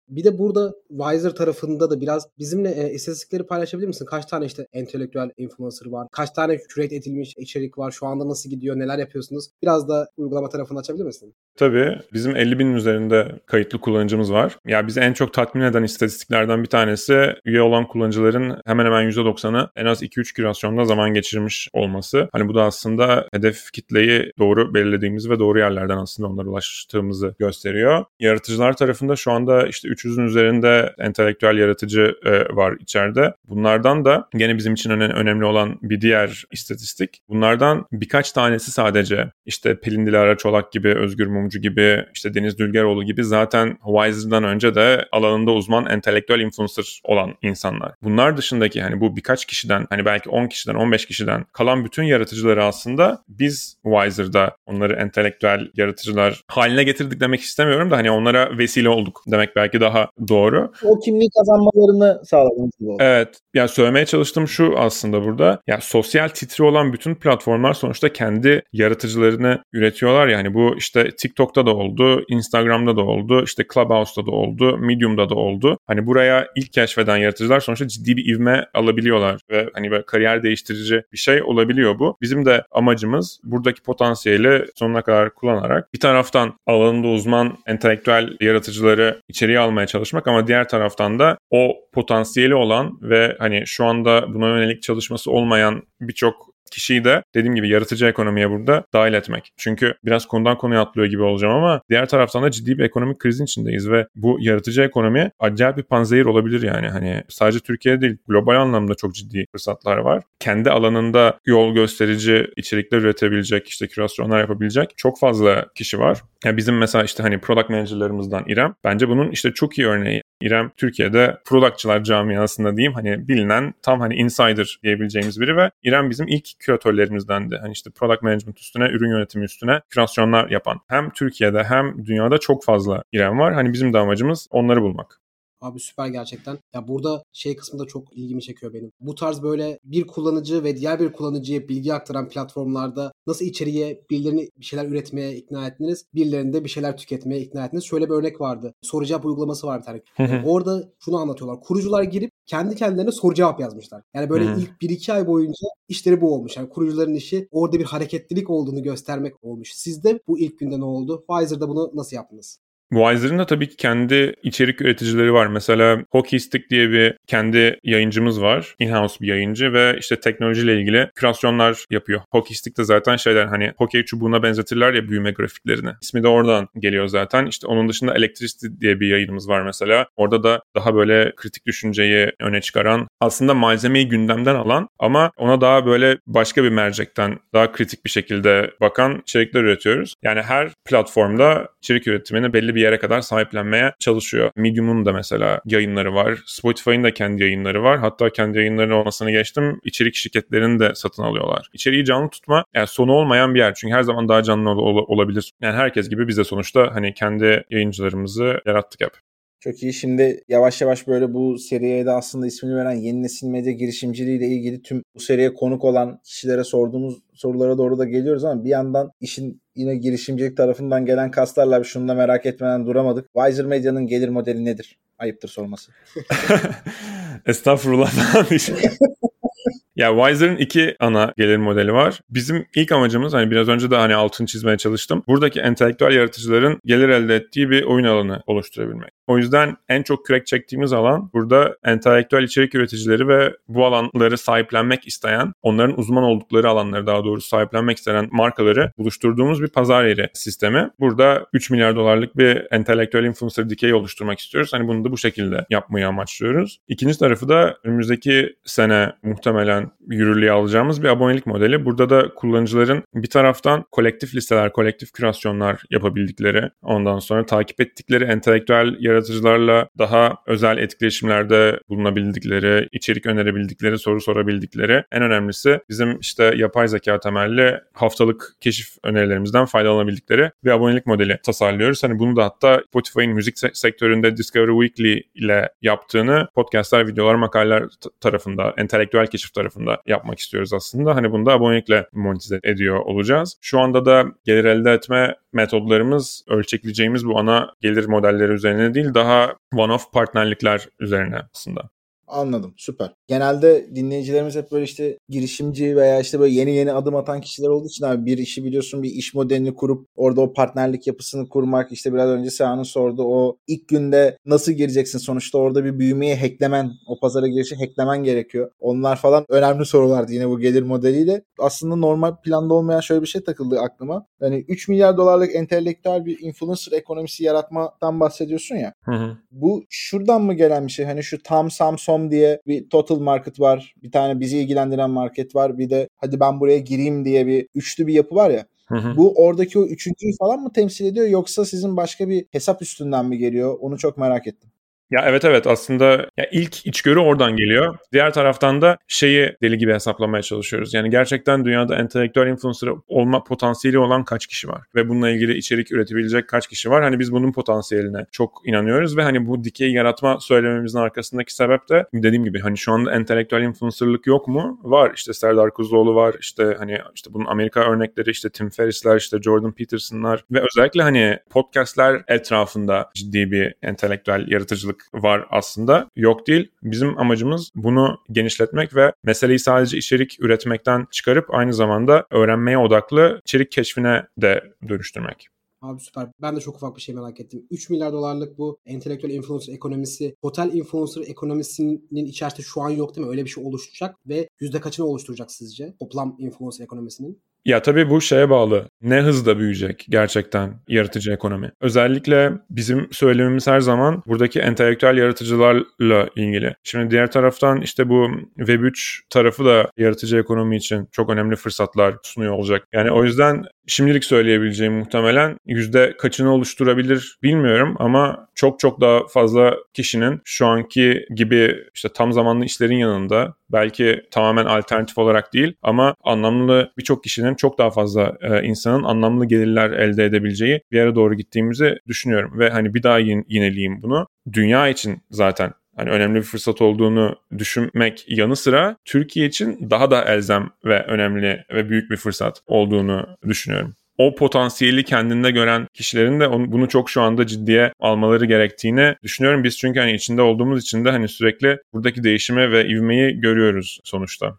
Bir de burada Wiser tarafında da biraz bizimle istatistikleri paylaşabilir misin? Kaç tane işte entelektüel influencer var? Kaç tane curate edilmiş içerik var? Şu anda nasıl gidiyor? Neler yapıyorsunuz? Biraz da uygulama tarafını açabilir misin? Tabii. Bizim 50.000'in üzerinde kayıtlı kullanıcımız var. Ya bizi en çok tatmin eden istatistiklerden bir tanesi üye olan kullanıcıların hemen %90'ı en az 2-3 kürasyonda zaman geçirmiş olması. Hani bu da aslında hedef kitleyi doğru belirlediğimiz ve doğru yerlerden aslında onlara ulaştığımızı gösteriyor. Yaratıcılar tarafında şu anda işte 300'ün üzerinde entelektüel yaratıcı var içeride. Bunlardan da gene bizim için önemli olan bir diğer istatistik. Bunlardan birkaç tanesi sadece işte Pelin Dilara Çolak gibi, Özgür Mumcu gibi, işte Deniz Dülgeroğlu gibi zaten Wiser'dan önce de alanında uzman entelektüel influencer olan insanlar. Bunlar dışındaki hani bu birkaç kişiden, hani belki 10 kişiden, 15 kişiden kalan bütün yaratıcıları aslında biz Wiser'da onları entelektüel yaratıcılar haline getirdik demek istemiyorum da hani onlara vesile olduk demek belki daha doğru. O kimliği kazanmalarını sağladığımız gibi oldu. Evet. Yani söylemeye çalıştığım şu aslında burada. Ya sosyal titri olan bütün platformlar sonuçta kendi yaratıcılarını üretiyorlar ya. Hani bu işte TikTok'ta da oldu, Instagram'da da oldu, işte Clubhouse'da da oldu, Medium'da da oldu. Hani buraya ilk keşfeden yaratıcılar sonuçta ciddi bir ivme alabiliyorlar ve hani böyle kariyer değiştirici bir şey olabiliyor bu. Bizim de amacımız buradaki potansiyeli sonuna kadar kullanarak bir taraftan alanında uzman entelektüel yaratıcıları içeriye almaya çalışmak ama diğer taraftan da o potansiyeli olan ve hani şu anda buna yönelik çalışması olmayan birçok kişiyi de dediğim gibi yaratıcı ekonomiye burada dahil etmek. Çünkü biraz konudan konuya atlıyor gibi olacağım ama diğer taraftan da ciddi bir ekonomik krizin içindeyiz ve bu yaratıcı ekonomi acayip bir panzehir olabilir yani. Hani sadece Türkiye'de değil, global anlamda çok ciddi fırsatlar var. Kendi alanında yol gösterici içerikler üretebilecek, işte kürasyonlar yapabilecek çok fazla kişi var. Yani bizim mesela işte hani product manager'larımızdan İrem bence bunun işte çok iyi örneği. İrem Türkiye'de productçılar camiasında diyeyim hani bilinen tam hani insider diyebileceğimiz biri ve İrem bizim ilk küratörlerimizdendi. Hani işte product management üstüne, ürün yönetimi üstüne kürasyonlar yapan hem Türkiye'de hem dünyada çok fazla İrem var. Hani bizim de amacımız onları bulmak. Abi süper gerçekten. Ya burada şey kısmı da çok ilgimi çekiyor benim. Bu tarz böyle bir kullanıcı ve diğer bir kullanıcıya bilgi aktaran platformlarda nasıl içeriye birilerini bir şeyler üretmeye ikna ettiniz, birilerini de bir şeyler tüketmeye ikna ettiniz. Şöyle bir örnek vardı. Soru cevap uygulaması var bir tane. Orada şunu anlatıyorlar. Kurucular girip kendi kendilerine soru cevap yazmışlar. Yani böyle ilk 1-2 ay boyunca işleri bu olmuş. Yani kurucuların işi orada bir hareketlilik olduğunu göstermek olmuş. Sizde bu ilk günde ne oldu? Wiser'da bunu nasıl yaptınız? Wiser'ın da tabii ki kendi içerik üreticileri var. Mesela Hockey Stick diye bir kendi yayıncımız var. In-house bir yayıncı ve işte teknolojiyle ilgili kürasyonlar yapıyor. Hockey Stick de zaten şeyden hani hokey çubuğuna benzetirler ya büyüme grafiklerini. İsmi de oradan geliyor zaten. İşte onun dışında Electricity diye bir yayınımız var mesela. Orada da daha böyle kritik düşünceyi öne çıkaran, aslında malzemeyi gündemden alan ama ona daha böyle başka bir mercekten daha kritik bir şekilde bakan içerikler üretiyoruz. Yani her platformda içerik üretimini belli bir yere kadar sahiplenmeye çalışıyor. Medium'un da mesela yayınları var. Spotify'ın da kendi yayınları var. Hatta kendi yayınlarının olmasını geçtim. İçerik şirketlerini de satın alıyorlar. İçeriği canlı tutma yani sonu olmayan bir yer. Çünkü her zaman daha canlı olabilir. Yani herkes gibi biz de sonuçta hani kendi yayıncılarımızı yarattık hep. Çok iyi. Şimdi yavaş yavaş böyle bu seriye de aslında ismini veren yeni nesil medya girişimciliğiyle ilgili tüm bu seriye konuk olan kişilere sorduğumuz sorulara doğru da geliyoruz ama bir yandan işin yine girişimcilik tarafından gelen kaslarla şunu da merak etmeden duramadık. Wiser Media'nın gelir modeli nedir? Ayıptır sorması. Estağfurullah. Ya Wiser'ın iki ana gelir modeli var. Bizim ilk amacımız hani biraz önce de hani altını çizmeye çalıştım. Buradaki entelektüel yaratıcıların gelir elde ettiği bir oyun alanı oluşturabilmek. O yüzden en çok kürek çektiğimiz alan burada entelektüel içerik üreticileri ve bu alanları sahiplenmek isteyen, onların uzman oldukları alanları daha doğrusu sahiplenmek isteyen markaları buluşturduğumuz bir pazar yeri sistemi. Burada 3 milyar dolarlık bir entelektüel influencer dikeyi oluşturmak istiyoruz. Hani bunu da bu şekilde yapmayı amaçlıyoruz. İkinci tarafı da önümüzdeki sene muhtemelen yürürlüğe alacağımız bir abonelik modeli. Burada da kullanıcıların bir taraftan kolektif listeler, kolektif kürasyonlar yapabildikleri, ondan sonra takip ettikleri entelektüel yaratıcılarla daha özel etkileşimlerde bulunabildikleri, içerik önerebildikleri, soru sorabildikleri. En önemlisi bizim işte yapay zeka temelli haftalık keşif önerilerimizden faydalanabildikleri bir abonelik modeli tasarlıyoruz. Hani bunu da hatta Spotify'ın müzik sektöründe Discovery Weekly ile yaptığını podcastlar, videolar, makaleler tarafında, entelektüel keşif tarafında yapmak istiyoruz aslında. Hani bunu da abonelikle monetize ediyor olacağız. Şu anda da gelir elde etme metodlarımız ölçekleyeceğimiz bu ana gelir modelleri üzerine değil, daha one-off partnerlikler üzerine aslında. Anladım. Süper. Genelde dinleyicilerimiz hep böyle işte girişimci veya işte böyle yeni adım atan kişiler olduğu için abi bir işi biliyorsun, bir iş modelini kurup orada o partnerlik yapısını kurmak, işte biraz önce Sehan'ın sorduğu o ilk günde nasıl gireceksin, sonuçta orada bir büyümeyi hacklemen, o pazara girişi hacklemen gerekiyor. Onlar falan önemli sorulardı yine bu gelir modeliyle. Aslında normal planda olmayan şöyle bir şey takıldı aklıma. Yani 3 milyar dolarlık entelektüel bir influencer ekonomisi yaratmaktan bahsediyorsun ya. Bu şuradan mı gelen bir şey? Hani şu tam Samsung diye bir total market var. Bir tane bizi ilgilendiren market var. Bir de hadi ben buraya gireyim diye bir üçlü bir yapı var ya. Bu oradaki o üçüncüyü falan mı temsil ediyor yoksa sizin başka bir hesap üstünden mi geliyor? Onu çok merak ettim. Ya evet aslında ya ilk içgörü oradan geliyor. Diğer taraftan da şeyi deli gibi hesaplamaya çalışıyoruz. Yani gerçekten dünyada entelektüel influencer olma potansiyeli olan kaç kişi var? Ve bununla ilgili içerik üretebilecek kaç kişi var? Hani biz bunun potansiyeline çok inanıyoruz ve hani bu dikeyi yaratma söylememizin arkasındaki sebep de dediğim gibi hani şu anda entelektüel influencerlık yok mu? Var. İşte Serdar Kuzuloğlu var. İşte hani işte bunun Amerika örnekleri, işte Tim Ferriss'ler, işte Jordan Peterson'lar ve özellikle hani podcast'ler etrafında ciddi bir entelektüel yaratıcılık var aslında. Yok değil. Bizim amacımız bunu genişletmek ve meseleyi sadece içerik üretmekten çıkarıp aynı zamanda öğrenmeye odaklı içerik keşfine de dönüştürmek. Abi süper. Ben de çok ufak bir şey merak ettim. 3 milyar dolarlık bu entelektüel influencer ekonomisi, hotel influencer ekonomisinin içerisinde şu an yok değil mi? Öyle bir şey oluşacak ve yüzde kaçını oluşturacak sizce toplam influencer ekonomisinin? Ya tabii bu şeye bağlı. Ne hızla büyüyecek gerçekten yaratıcı ekonomi? Özellikle bizim söylemimiz her zaman buradaki entelektüel yaratıcılarla ilgili. Şimdi diğer taraftan işte bu Web3 tarafı da yaratıcı ekonomi için çok önemli fırsatlar sunuyor olacak. Yani o yüzden şimdilik söyleyebileceğim muhtemelen yüzde kaçını oluşturabilir bilmiyorum ama çok çok daha fazla kişinin şu anki gibi işte tam zamanlı işlerin yanında belki tamamen alternatif olarak değil ama anlamlı birçok kişinin çok daha fazla insanın anlamlı gelirler elde edebileceği bir yere doğru gittiğimizi düşünüyorum. Ve hani bir daha yineleyeyim bunu. Dünya için zaten hani önemli bir fırsat olduğunu düşünmek yanı sıra Türkiye için daha da elzem ve önemli ve büyük bir fırsat olduğunu düşünüyorum. O potansiyeli kendinde gören kişilerin de bunu çok şu anda ciddiye almaları gerektiğini düşünüyorum. Biz çünkü hani içinde olduğumuz için de hani sürekli buradaki değişimi ve ivmeyi görüyoruz sonuçta.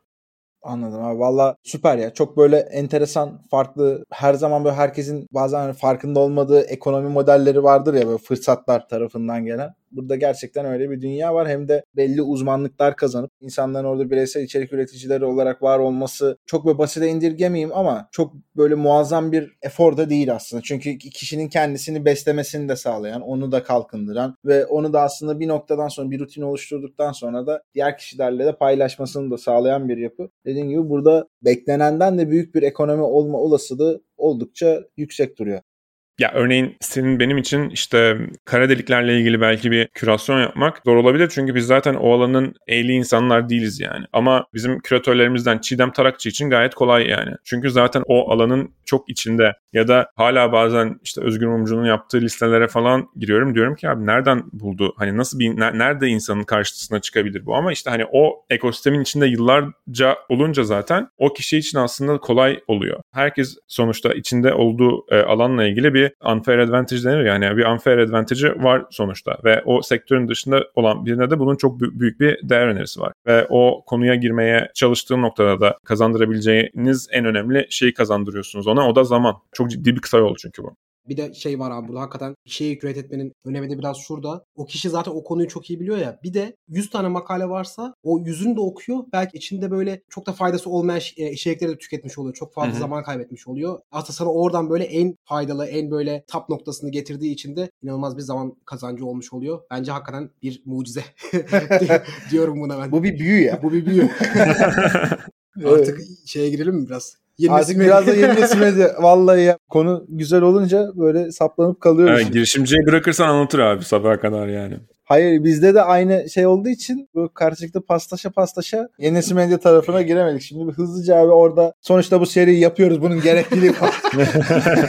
Anladım abi. Valla süper ya. Çok böyle enteresan, farklı, her zaman böyle herkesin bazen farkında olmadığı ekonomi modelleri vardır ya böyle fırsatlar tarafından gelen. Burada gerçekten öyle bir dünya var. Hem de belli uzmanlıklar kazanıp insanların orada bireysel içerik üreticileri olarak var olması çok böyle basite indirgemeyeyim ama çok böyle muazzam bir efor da değil aslında. Çünkü kişinin kendisini beslemesini de sağlayan, onu da kalkındıran ve onu da aslında bir noktadan sonra bir rutin oluşturduktan sonra da diğer kişilerle de paylaşmasını da sağlayan bir yapı. Dediğim gibi burada beklenenden de büyük bir ekonomi olma olasılığı oldukça yüksek duruyor. Ya örneğin senin benim için işte kara deliklerle ilgili belki bir kürasyon yapmak zor olabilir. Çünkü biz zaten o alanın ehli insanlar değiliz yani. Ama bizim küratörlerimizden Çiğdem Tarakçı için gayet kolay yani. Çünkü zaten o alanın çok içinde ya da hala bazen işte Özgür Mumcu'nun yaptığı listelere falan giriyorum. Diyorum ki abi nereden buldu? Hani nasıl bir nerede insanın karşısına çıkabilir bu? Ama işte hani o ekosistemin içinde yıllarca olunca zaten o kişi için aslında kolay oluyor. Herkes sonuçta içinde olduğu alanla ilgili bir unfair advantage denir yani bir unfair advantage'i var sonuçta ve o sektörün dışında olan birine de bunun çok büyük bir değer önerisi var ve o konuya girmeye çalıştığı noktada da kazandırabileceğiniz en önemli şeyi kazandırıyorsunuz ona, o da zaman. Çok ciddi bir kısa yol çünkü bu. Bir de şey var abi burada hakikaten şeyi küret etmenin önemi de biraz şurada. O kişi zaten o konuyu çok iyi biliyor ya. Bir de 100 tane makale varsa o 100'ünü de okuyor. Belki içinde böyle çok da faydası olmayan içerikleri de tüketmiş oluyor. Çok fazla zaman kaybetmiş oluyor. Aslında sana oradan böyle en faydalı, en böyle top noktasını getirdiği için de inanılmaz bir zaman kazancı olmuş oluyor. Bence hakikaten bir mucize diyorum buna ben. Bu bir büyü ya. Bu bir büyü. Artık şeye girelim mi biraz? Artık biraz da yeni nesilmedi. Vallahi ya. Konu güzel olunca böyle saplanıp kalıyoruz. Yani girişimciye bırakırsan anlatır abi sabaha kadar yani. Hayır bizde de aynı şey olduğu için bu karşılıklı paslaşa yenisi medya tarafına giremedik. Şimdi bir hızlıca abi orada sonuçta bu seriyi yapıyoruz. Bunun gerekliliği var.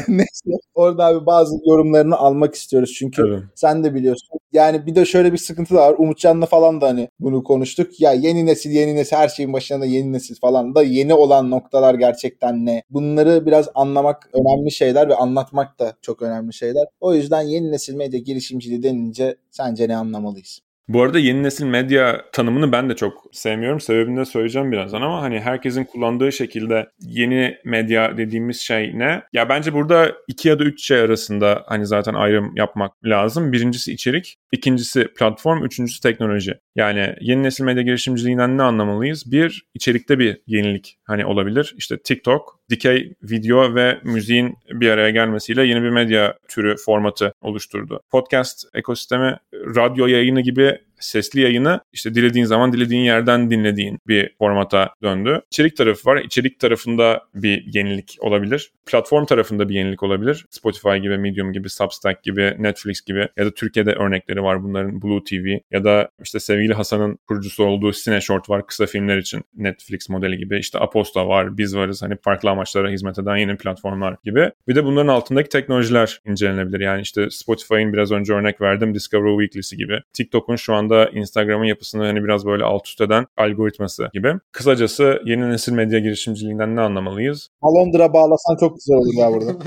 Neyse orada abi bazı yorumlarını almak istiyoruz. Çünkü evet. Sen de biliyorsun. Yani bir de şöyle bir sıkıntı da var. Umutcan'la falan da hani bunu konuştuk. Ya yeni nesil her şeyin başında yeni nesil falan da yeni olan noktalar gerçekten ne? Bunları biraz anlamak önemli şeyler ve anlatmak da çok önemli şeyler. O yüzden yeni nesil medya girişimciliği denince sence ne anlamalıyız? Bu arada yeni nesil medya tanımını ben de çok sevmiyorum. Sebebini de söyleyeceğim birazdan ama hani herkesin kullandığı şekilde yeni medya dediğimiz şey ne? Ya bence burada 2 ya da 3 şey arasında hani zaten ayrım yapmak lazım. Birincisi içerik, ikincisi platform, üçüncüsü teknoloji. Yani yeni nesil medya girişimciliğinden ne anlamalıyız? Bir, içerikte bir yenilik hani olabilir. İşte TikTok, dikey video ve müziğin bir araya gelmesiyle yeni bir medya türü formatı oluşturdu. Podcast ekosistemi, radyo yayını gibi sesli yayını işte dilediğin zaman dilediğin yerden dinlediğin bir formata döndü. İçerik tarafı var. İçerik tarafında bir yenilik olabilir. Platform tarafında bir yenilik olabilir. Spotify gibi, Medium gibi, Substack gibi, Netflix gibi ya da Türkiye'de örnekleri var bunların. Blue TV ya da işte sevgili Hasan'ın kurucusu olduğu Cine Short var kısa filmler için. Netflix modeli gibi. İşte Aposta var, biz varız. Hani farklı amaçlara hizmet eden yeni platformlar gibi. Bir de bunların altındaki teknolojiler incelenebilir. Yani işte Spotify'ın biraz önce örnek verdim. Discovery Weekly'si gibi. TikTok'un şu an da Instagram'ın yapısını hani biraz böyle alt üst eden algoritması gibi. Kısacası yeni nesil medya girişimciliğinden ne anlamalıyız? Balondura bağlasan çok güzel olur ya burada.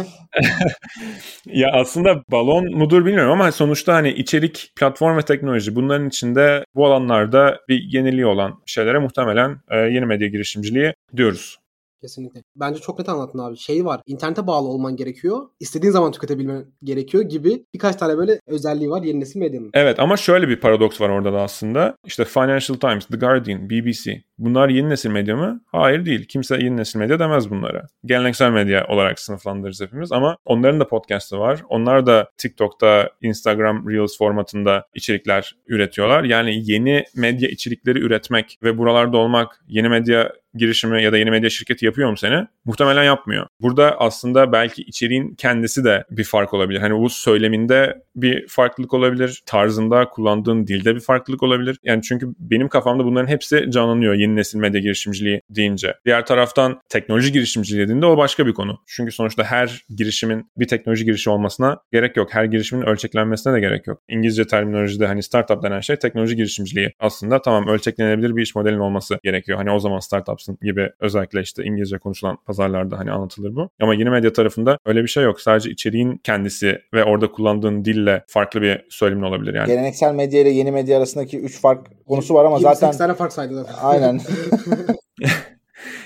Ya aslında balon mudur bilmiyorum ama sonuçta hani içerik, platform ve teknoloji bunların içinde bu alanlarda bir yeniliği olan şeylere muhtemelen yeni medya girişimciliği diyoruz. Kesinlikle. Bence çok net anlattın abi. Şey var, internete bağlı olman gerekiyor. İstediğin zaman tüketebilmen gerekiyor gibi birkaç tane böyle özelliği var yeni nesil medyanın. Evet ama şöyle bir paradoks var orada da aslında. İşte Financial Times, The Guardian, BBC bunlar yeni nesil medya mı? Hayır değil. Kimse yeni nesil medya demez bunlara. Geleneksel medya olarak sınıflandırırız hepimiz ama onların da podcast'ı var. Onlar da TikTok'ta, Instagram Reels formatında içerikler üretiyorlar. Yani yeni medya içerikleri üretmek ve buralarda olmak yeni medya girişimi ya da yeni medya şirketi yapıyor mu seni? Muhtemelen yapmıyor. Burada aslında belki içeriğin kendisi de bir fark olabilir. Hani bu söyleminde bir farklılık olabilir. Tarzında, kullandığın dilde bir farklılık olabilir. Yani çünkü benim kafamda bunların hepsi canlanıyor. Yeni yeni nesil medya girişimciliği deyince. Diğer taraftan teknoloji girişimciliği dediğinde o başka bir konu. Çünkü sonuçta her girişimin bir teknoloji girişi olmasına gerek yok. Her girişimin ölçeklenmesine de gerek yok. İngilizce terminolojide hani startup denen şey teknoloji girişimciliği. Aslında tamam, ölçeklenebilir bir iş modelin olması gerekiyor. Hani o zaman startupsın gibi özellikle işte İngilizce konuşulan pazarlarda hani anlatılır bu. Ama yeni medya tarafında öyle bir şey yok. Sadece içeriğin kendisi ve orada kullandığın dille farklı bir söylemin olabilir yani. Geleneksel medya ile yeni medya arasındaki 3 fark konusu var ama zaten 28 tane fark saydılar. Aynen.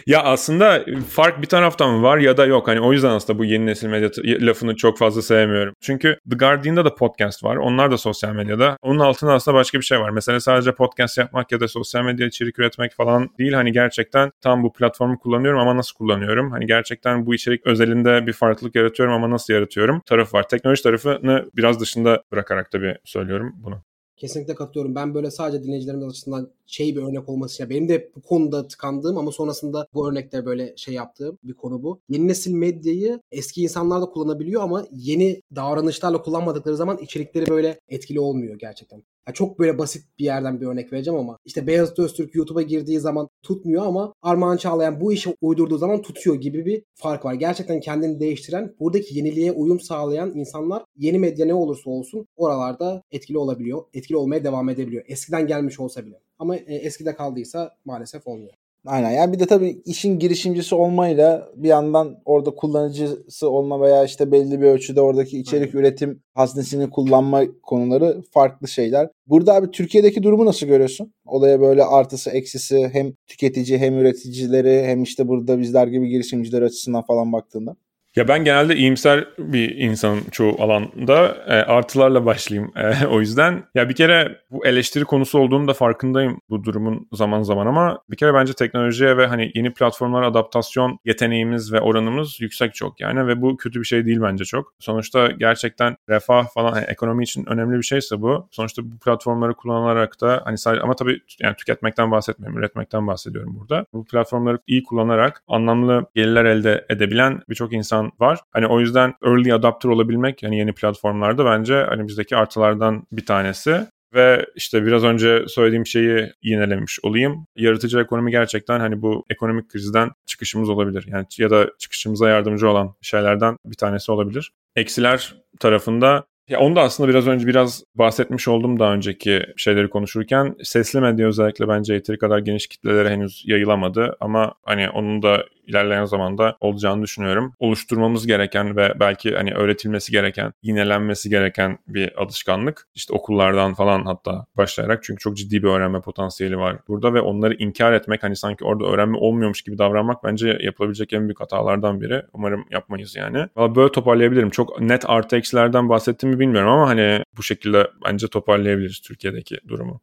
Ya aslında fark bir taraftan var ya da yok. Hani o yüzden aslında bu yeni nesil medya lafını çok fazla sevmiyorum. Çünkü The Guardian'da da podcast var. Onlar da sosyal medyada. Onun altında aslında başka bir şey var. Mesela sadece podcast yapmak ya da sosyal medya içerik üretmek falan değil. Hani gerçekten tam bu platformu kullanıyorum ama nasıl kullanıyorum? Hani gerçekten bu içerik özelinde bir farklılık yaratıyorum ama nasıl yaratıyorum? Tarafı var. Teknoloji tarafını biraz dışında bırakarak tabii söylüyorum bunu. Kesinlikle katılıyorum. Ben böyle sadece dinleyicilerimiz açısından bir örnek olması ya. Benim de bu konuda tıkandığım ama sonrasında bu örnekte böyle yaptığım bir konu bu. Yeni nesil medyayı eski insanlar da kullanabiliyor ama yeni davranışlarla kullanmadıkları zaman içerikleri böyle etkili olmuyor gerçekten. Yani çok böyle basit bir yerden bir örnek vereceğim ama işte Beyazıt Öztürk YouTube'a girdiği zaman tutmuyor ama Armağan Çağlayan bu işi uydurduğu zaman tutuyor gibi bir fark var. Gerçekten kendini değiştiren, buradaki yeniliğe uyum sağlayan insanlar yeni medya ne olursa olsun oralarda etkili olabiliyor. Etkili olmaya devam edebiliyor. Eskiden gelmiş olsa bile. Ama eskide kaldıysa maalesef olmuyor. Aynen. Yani bir de tabii işin girişimcisi olmayla bir yandan orada kullanıcısı olma veya işte belli bir ölçüde oradaki içerik üretim haznesini kullanma konuları farklı şeyler. Burada abi Türkiye'deki durumu nasıl görüyorsun? Olaya böyle artısı eksisi hem tüketici hem üreticileri hem işte burada bizler gibi girişimciler açısından falan baktığında. Ya ben genelde iyimser bir insanım çoğu alanda. Artılarla başlayayım o yüzden. Ya bir kere bu eleştiri konusu olduğunu da farkındayım bu durumun zaman zaman ama bir kere bence teknolojiye ve hani yeni platformlara adaptasyon yeteneğimiz ve oranımız yüksek çok yani ve bu kötü bir şey değil bence çok. Sonuçta gerçekten refah falan yani ekonomi için önemli bir şeyse bu. Sonuçta bu platformları kullanarak da hani sadece ama tabii yani tüketmekten bahsetmiyorum, üretmekten bahsediyorum burada. Bu platformları iyi kullanarak anlamlı gelirler elde edebilen birçok insan var. Hani o yüzden early adapter olabilmek hani yeni platformlarda bence hani bizdeki artılardan bir tanesi. Ve işte biraz önce söylediğim şeyi yinelemiş olayım. Yaratıcı ekonomi gerçekten hani bu ekonomik krizden çıkışımız olabilir. Yani ya da çıkışımıza yardımcı olan şeylerden bir tanesi olabilir. Eksiler tarafında ya onu da aslında biraz önce bahsetmiş oldum daha önceki şeyleri konuşurken. Sesli medya özellikle bence yeteri kadar geniş kitlelere henüz yayılamadı ama hani onun da ilerleyen zamanda olacağını düşünüyorum. Oluşturmamız gereken ve belki hani öğretilmesi gereken, yinelenmesi gereken bir alışkanlık. İşte okullardan falan hatta başlayarak çünkü çok ciddi bir öğrenme potansiyeli var burada ve onları inkar etmek hani sanki orada öğrenme olmuyormuş gibi davranmak bence yapılabilecek en büyük hatalardan biri. Umarım yapmayız yani. Valla böyle toparlayabilirim. Çok net artı eksilerden bahsettiğimi bilmiyorum ama hani bu şekilde bence toparlayabiliriz Türkiye'deki durumu.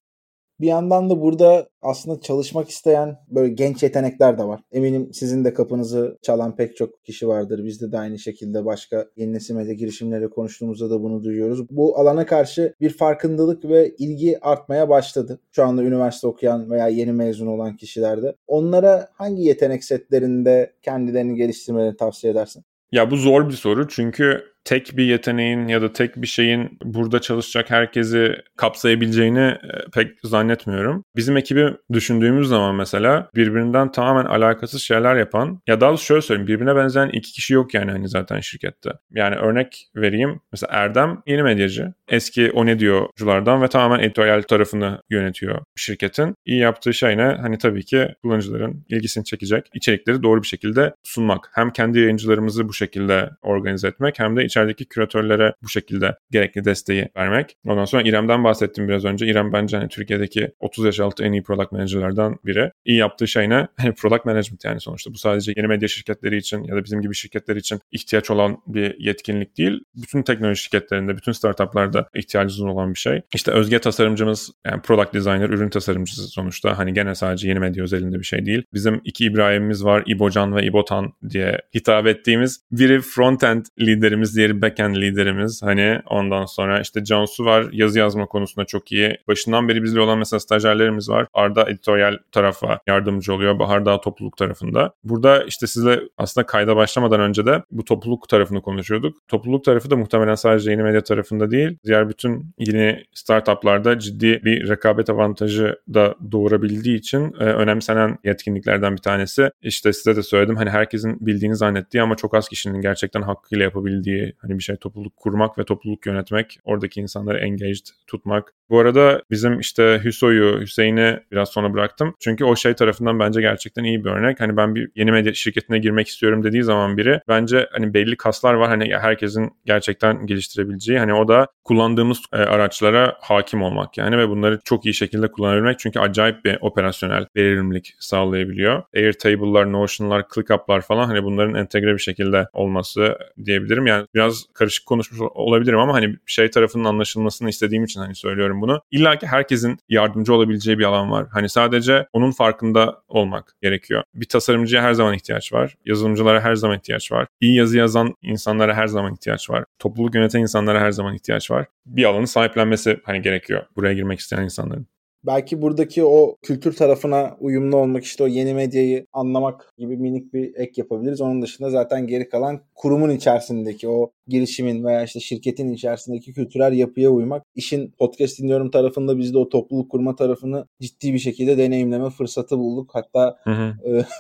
Bir yandan da burada aslında çalışmak isteyen böyle genç yetenekler de var. Eminim sizin de kapınızı çalan pek çok kişi vardır. Bizde de aynı şekilde başka yeni nesil medya girişimleriyle konuştuğumuzda da bunu duyuyoruz. Bu alana karşı bir farkındalık ve ilgi artmaya başladı. Şu anda üniversite okuyan veya yeni mezun olan kişilerde. Onlara hangi yetenek setlerinde kendilerini geliştirmelerini tavsiye edersin? Ya bu zor bir soru çünkü tek bir yeteneğin ya da tek bir şeyin burada çalışacak herkesi kapsayabileceğini pek zannetmiyorum. Bizim ekibi düşündüğümüz zaman mesela birbirinden tamamen alakasız şeyler yapan ya daha doğrusu şöyle söyleyeyim birbirine benzeyen iki kişi yok yani hani zaten şirkette. Yani örnek vereyim mesela Erdem yeni medyacı eski O Ne Diyor'culardan ve tamamen editoryal tarafını yönetiyor şirketin. İyi yaptığı şey ne? Hani tabii ki kullanıcıların ilgisini çekecek içerikleri doğru bir şekilde sunmak. Hem kendi yayıncılarımızı bu şekilde organize etmek hem de içerideki küratörlere bu şekilde gerekli desteği vermek. Ondan sonra İrem'den bahsettim biraz önce. İrem bence hani Türkiye'deki 30 yaş altı en iyi product manager'lardan biri. İyi yaptığı şey ne? Hani product management yani sonuçta. Bu sadece yeni medya şirketleri için ya da bizim gibi şirketler için ihtiyaç olan bir yetkinlik değil. Bütün teknoloji şirketlerinde, bütün startuplarda ihtiyacınız olan bir şey. İşte Özge tasarımcımız yani product designer, ürün tasarımcısı sonuçta. Hani gene sadece yeni medya özelinde bir şey değil. Bizim iki İbrahim'imiz var. İbocan ve İbotan diye hitap ettiğimiz. Biri frontend liderimiz diye diğeri backend liderimiz. Hani ondan sonra işte Cansu var, yazı yazma konusunda çok iyi. Başından beri bizle olan mesela stajyerlerimiz var. Arda editoryal tarafa yardımcı oluyor. Bahar daha topluluk tarafında. Burada işte sizle aslında kayda başlamadan önce de bu topluluk tarafını konuşuyorduk. Topluluk tarafı da muhtemelen sadece yeni medya tarafında değil, diğer bütün yeni startuplarda ciddi bir rekabet avantajı da doğurabildiği için önemsenen yetkinliklerden bir tanesi. İşte size de söyledim, hani herkesin bildiğini zannettiği ama çok az kişinin gerçekten hakkıyla yapabildiği hani bir şey, topluluk kurmak ve topluluk yönetmek, oradaki insanları engaged tutmak. Bu arada bizim işte Hüseyin'i biraz sonra bıraktım. Çünkü o şey tarafından bence gerçekten iyi bir örnek. Hani ben bir yeni medya şirketine girmek istiyorum dediği zaman biri, bence hani belli kaslar var. Hani herkesin gerçekten geliştirebileceği. Hani o da kullandığımız araçlara hakim olmak yani ve bunları çok iyi şekilde kullanabilmek. Çünkü acayip bir operasyonel verimlilik sağlayabiliyor. Airtable'lar, Notion'lar, ClickUp'lar falan, hani bunların entegre bir şekilde olması diyebilirim. Yani biraz karışık konuşmuş olabilirim ama hani şey tarafının anlaşılmasını istediğim için hani söylüyorum bunu. İlla ki herkesin yardımcı olabileceği bir alan var. Hani sadece onun farkında olmak gerekiyor. Bir tasarımcıya her zaman ihtiyaç var. Yazılımcılara her zaman ihtiyaç var. İyi yazı yazan insanlara her zaman ihtiyaç var. Topluluk yöneten insanlara her zaman ihtiyaç var. Bir alanı sahiplenmesi hani gerekiyor buraya girmek isteyen insanların. Belki buradaki o kültür tarafına uyumlu olmak, işte o yeni medyayı anlamak gibi minik bir ek yapabiliriz. Onun dışında zaten geri kalan kurumun içerisindeki o girişimin veya işte şirketin içerisindeki kültürel yapıya uymak. İşin podcast dinliyorum tarafında biz de o topluluk kurma tarafını ciddi bir şekilde deneyimleme fırsatı bulduk. Hatta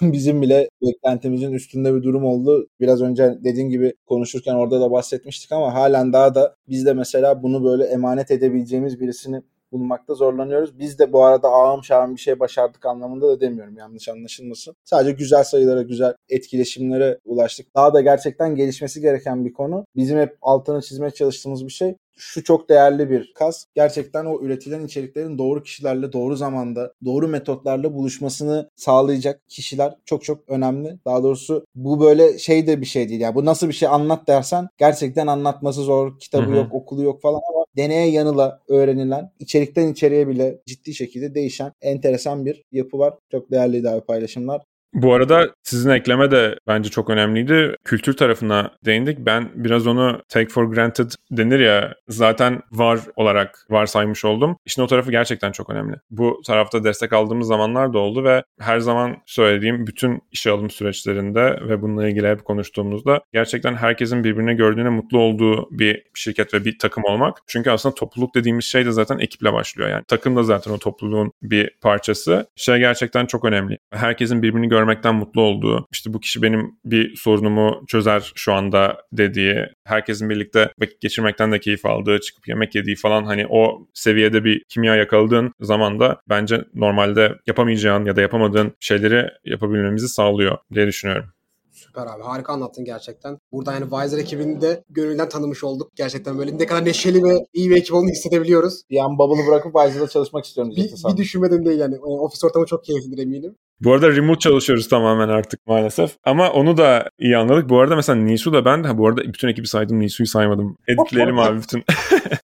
bizim bile beklentimizin üstünde bir durum oldu. Biraz önce dediğim gibi konuşurken orada da bahsetmiştik ama halen daha da biz de mesela bunu böyle emanet edebileceğimiz birisini bulmakta zorlanıyoruz. Biz de bu arada ağam şahım bir şey başardık anlamında da demiyorum, yanlış anlaşılmasın. Sadece güzel sayılara, güzel etkileşimlere ulaştık. Daha da gerçekten gelişmesi gereken bir konu. Bizim hep altını çizmeye çalıştığımız bir şey. Şu çok değerli bir kas. Gerçekten o üretilen içeriklerin doğru kişilerle, doğru zamanda, doğru metotlarla buluşmasını sağlayacak kişiler çok çok önemli. Daha doğrusu bu böyle şey de bir şey değil. Yani bu nasıl bir şey anlat dersen gerçekten anlatması zor, kitabı yok, okulu yok falan ama deneye yanıla öğrenilen, içerikten içeriğe bile ciddi şekilde değişen enteresan bir yapı var. Çok değerliydi abi paylaşımlar. Bu arada sizin ekleme de bence çok önemliydi. Kültür tarafına değindik. Ben biraz onu take for granted denir ya, zaten var olarak varsaymış oldum. İşin o tarafı gerçekten çok önemli. Bu tarafta destek aldığımız zamanlar da oldu ve her zaman söylediğim, bütün işe alım süreçlerinde ve bununla ilgili hep konuştuğumuzda gerçekten herkesin birbirini gördüğüne mutlu olduğu bir şirket ve bir takım olmak. Çünkü aslında topluluk dediğimiz şey de zaten ekiple başlıyor. Yani takım da zaten o topluluğun bir parçası. Şey gerçekten çok önemli. Herkesin birbirini görmekten mutlu olduğu, işte bu kişi benim bir sorunumu çözer şu anda dediği, herkesin birlikte vakit geçirmekten de keyif aldığı, çıkıp yemek yediği falan, hani o seviyede bir kimya yakaladığın zaman da bence normalde yapamayacağın ya da yapamadığın şeyleri yapabilmemizi sağlıyor diye düşünüyorum. Süper abi, harika anlattın gerçekten. Burada yani Wiser ekibini de gönülden tanımış olduk. Gerçekten böyle ne kadar neşeli ve iyi bir ekip olduğunu hissedebiliyoruz. Bir an Bubble'ı bırakıp Wiser'da çalışmak istiyorum. Bir düşünmeden değil yani. Ofis ortamı çok keyiflidir eminim. Bu arada remote çalışıyoruz tamamen artık maalesef. Ama onu da iyi anladık. Bu arada mesela Nisu da ben de, bu arada bütün ekibi saydım, Nisu'yu saymadım. Editlerim abi bütün.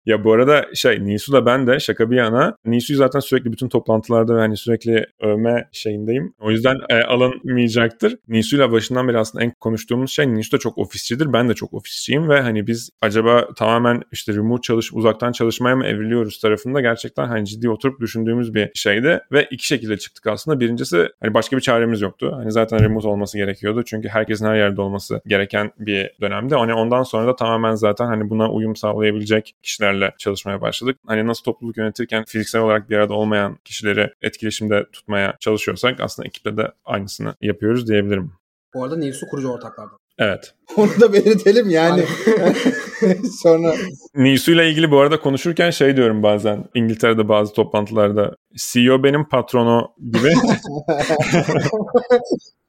Ya bu arada Nisu da ben de, şaka bir yana, Nisu'yu zaten sürekli bütün toplantılarda ve hani sürekli övme şeyindeyim. O yüzden alınmayacaktır. Nisu'yla başından beri aslında en konuştuğumuz şey, Nisu da çok ofisçidir. Ben de çok ofisçiyim ve hani biz acaba tamamen işte remote çalışıp uzaktan çalışmaya mı evriliyoruz tarafında gerçekten hani ciddi oturup düşündüğümüz bir şeydi. Ve iki şekilde çıktık aslında. Birincisi, hani başka bir çaremiz yoktu. Hani zaten remote olması gerekiyordu. Çünkü herkesin her yerde olması gereken bir dönemde. Hani ondan sonra da tamamen zaten hani buna uyum sağlayabilecek kişilerle çalışmaya başladık. Hani nasıl topluluk yönetirken fiziksel olarak bir arada olmayan kişileri etkileşimde tutmaya çalışıyorsak aslında ekiple de aynısını yapıyoruz diyebilirim. Bu arada Nisu kurucu ortaklardan. Evet. Onu da belirtelim yani. Sonra Nisu ile ilgili bu arada konuşurken şey diyorum bazen, İngiltere'de bazı toplantılarda, CEO benim patronu gibi.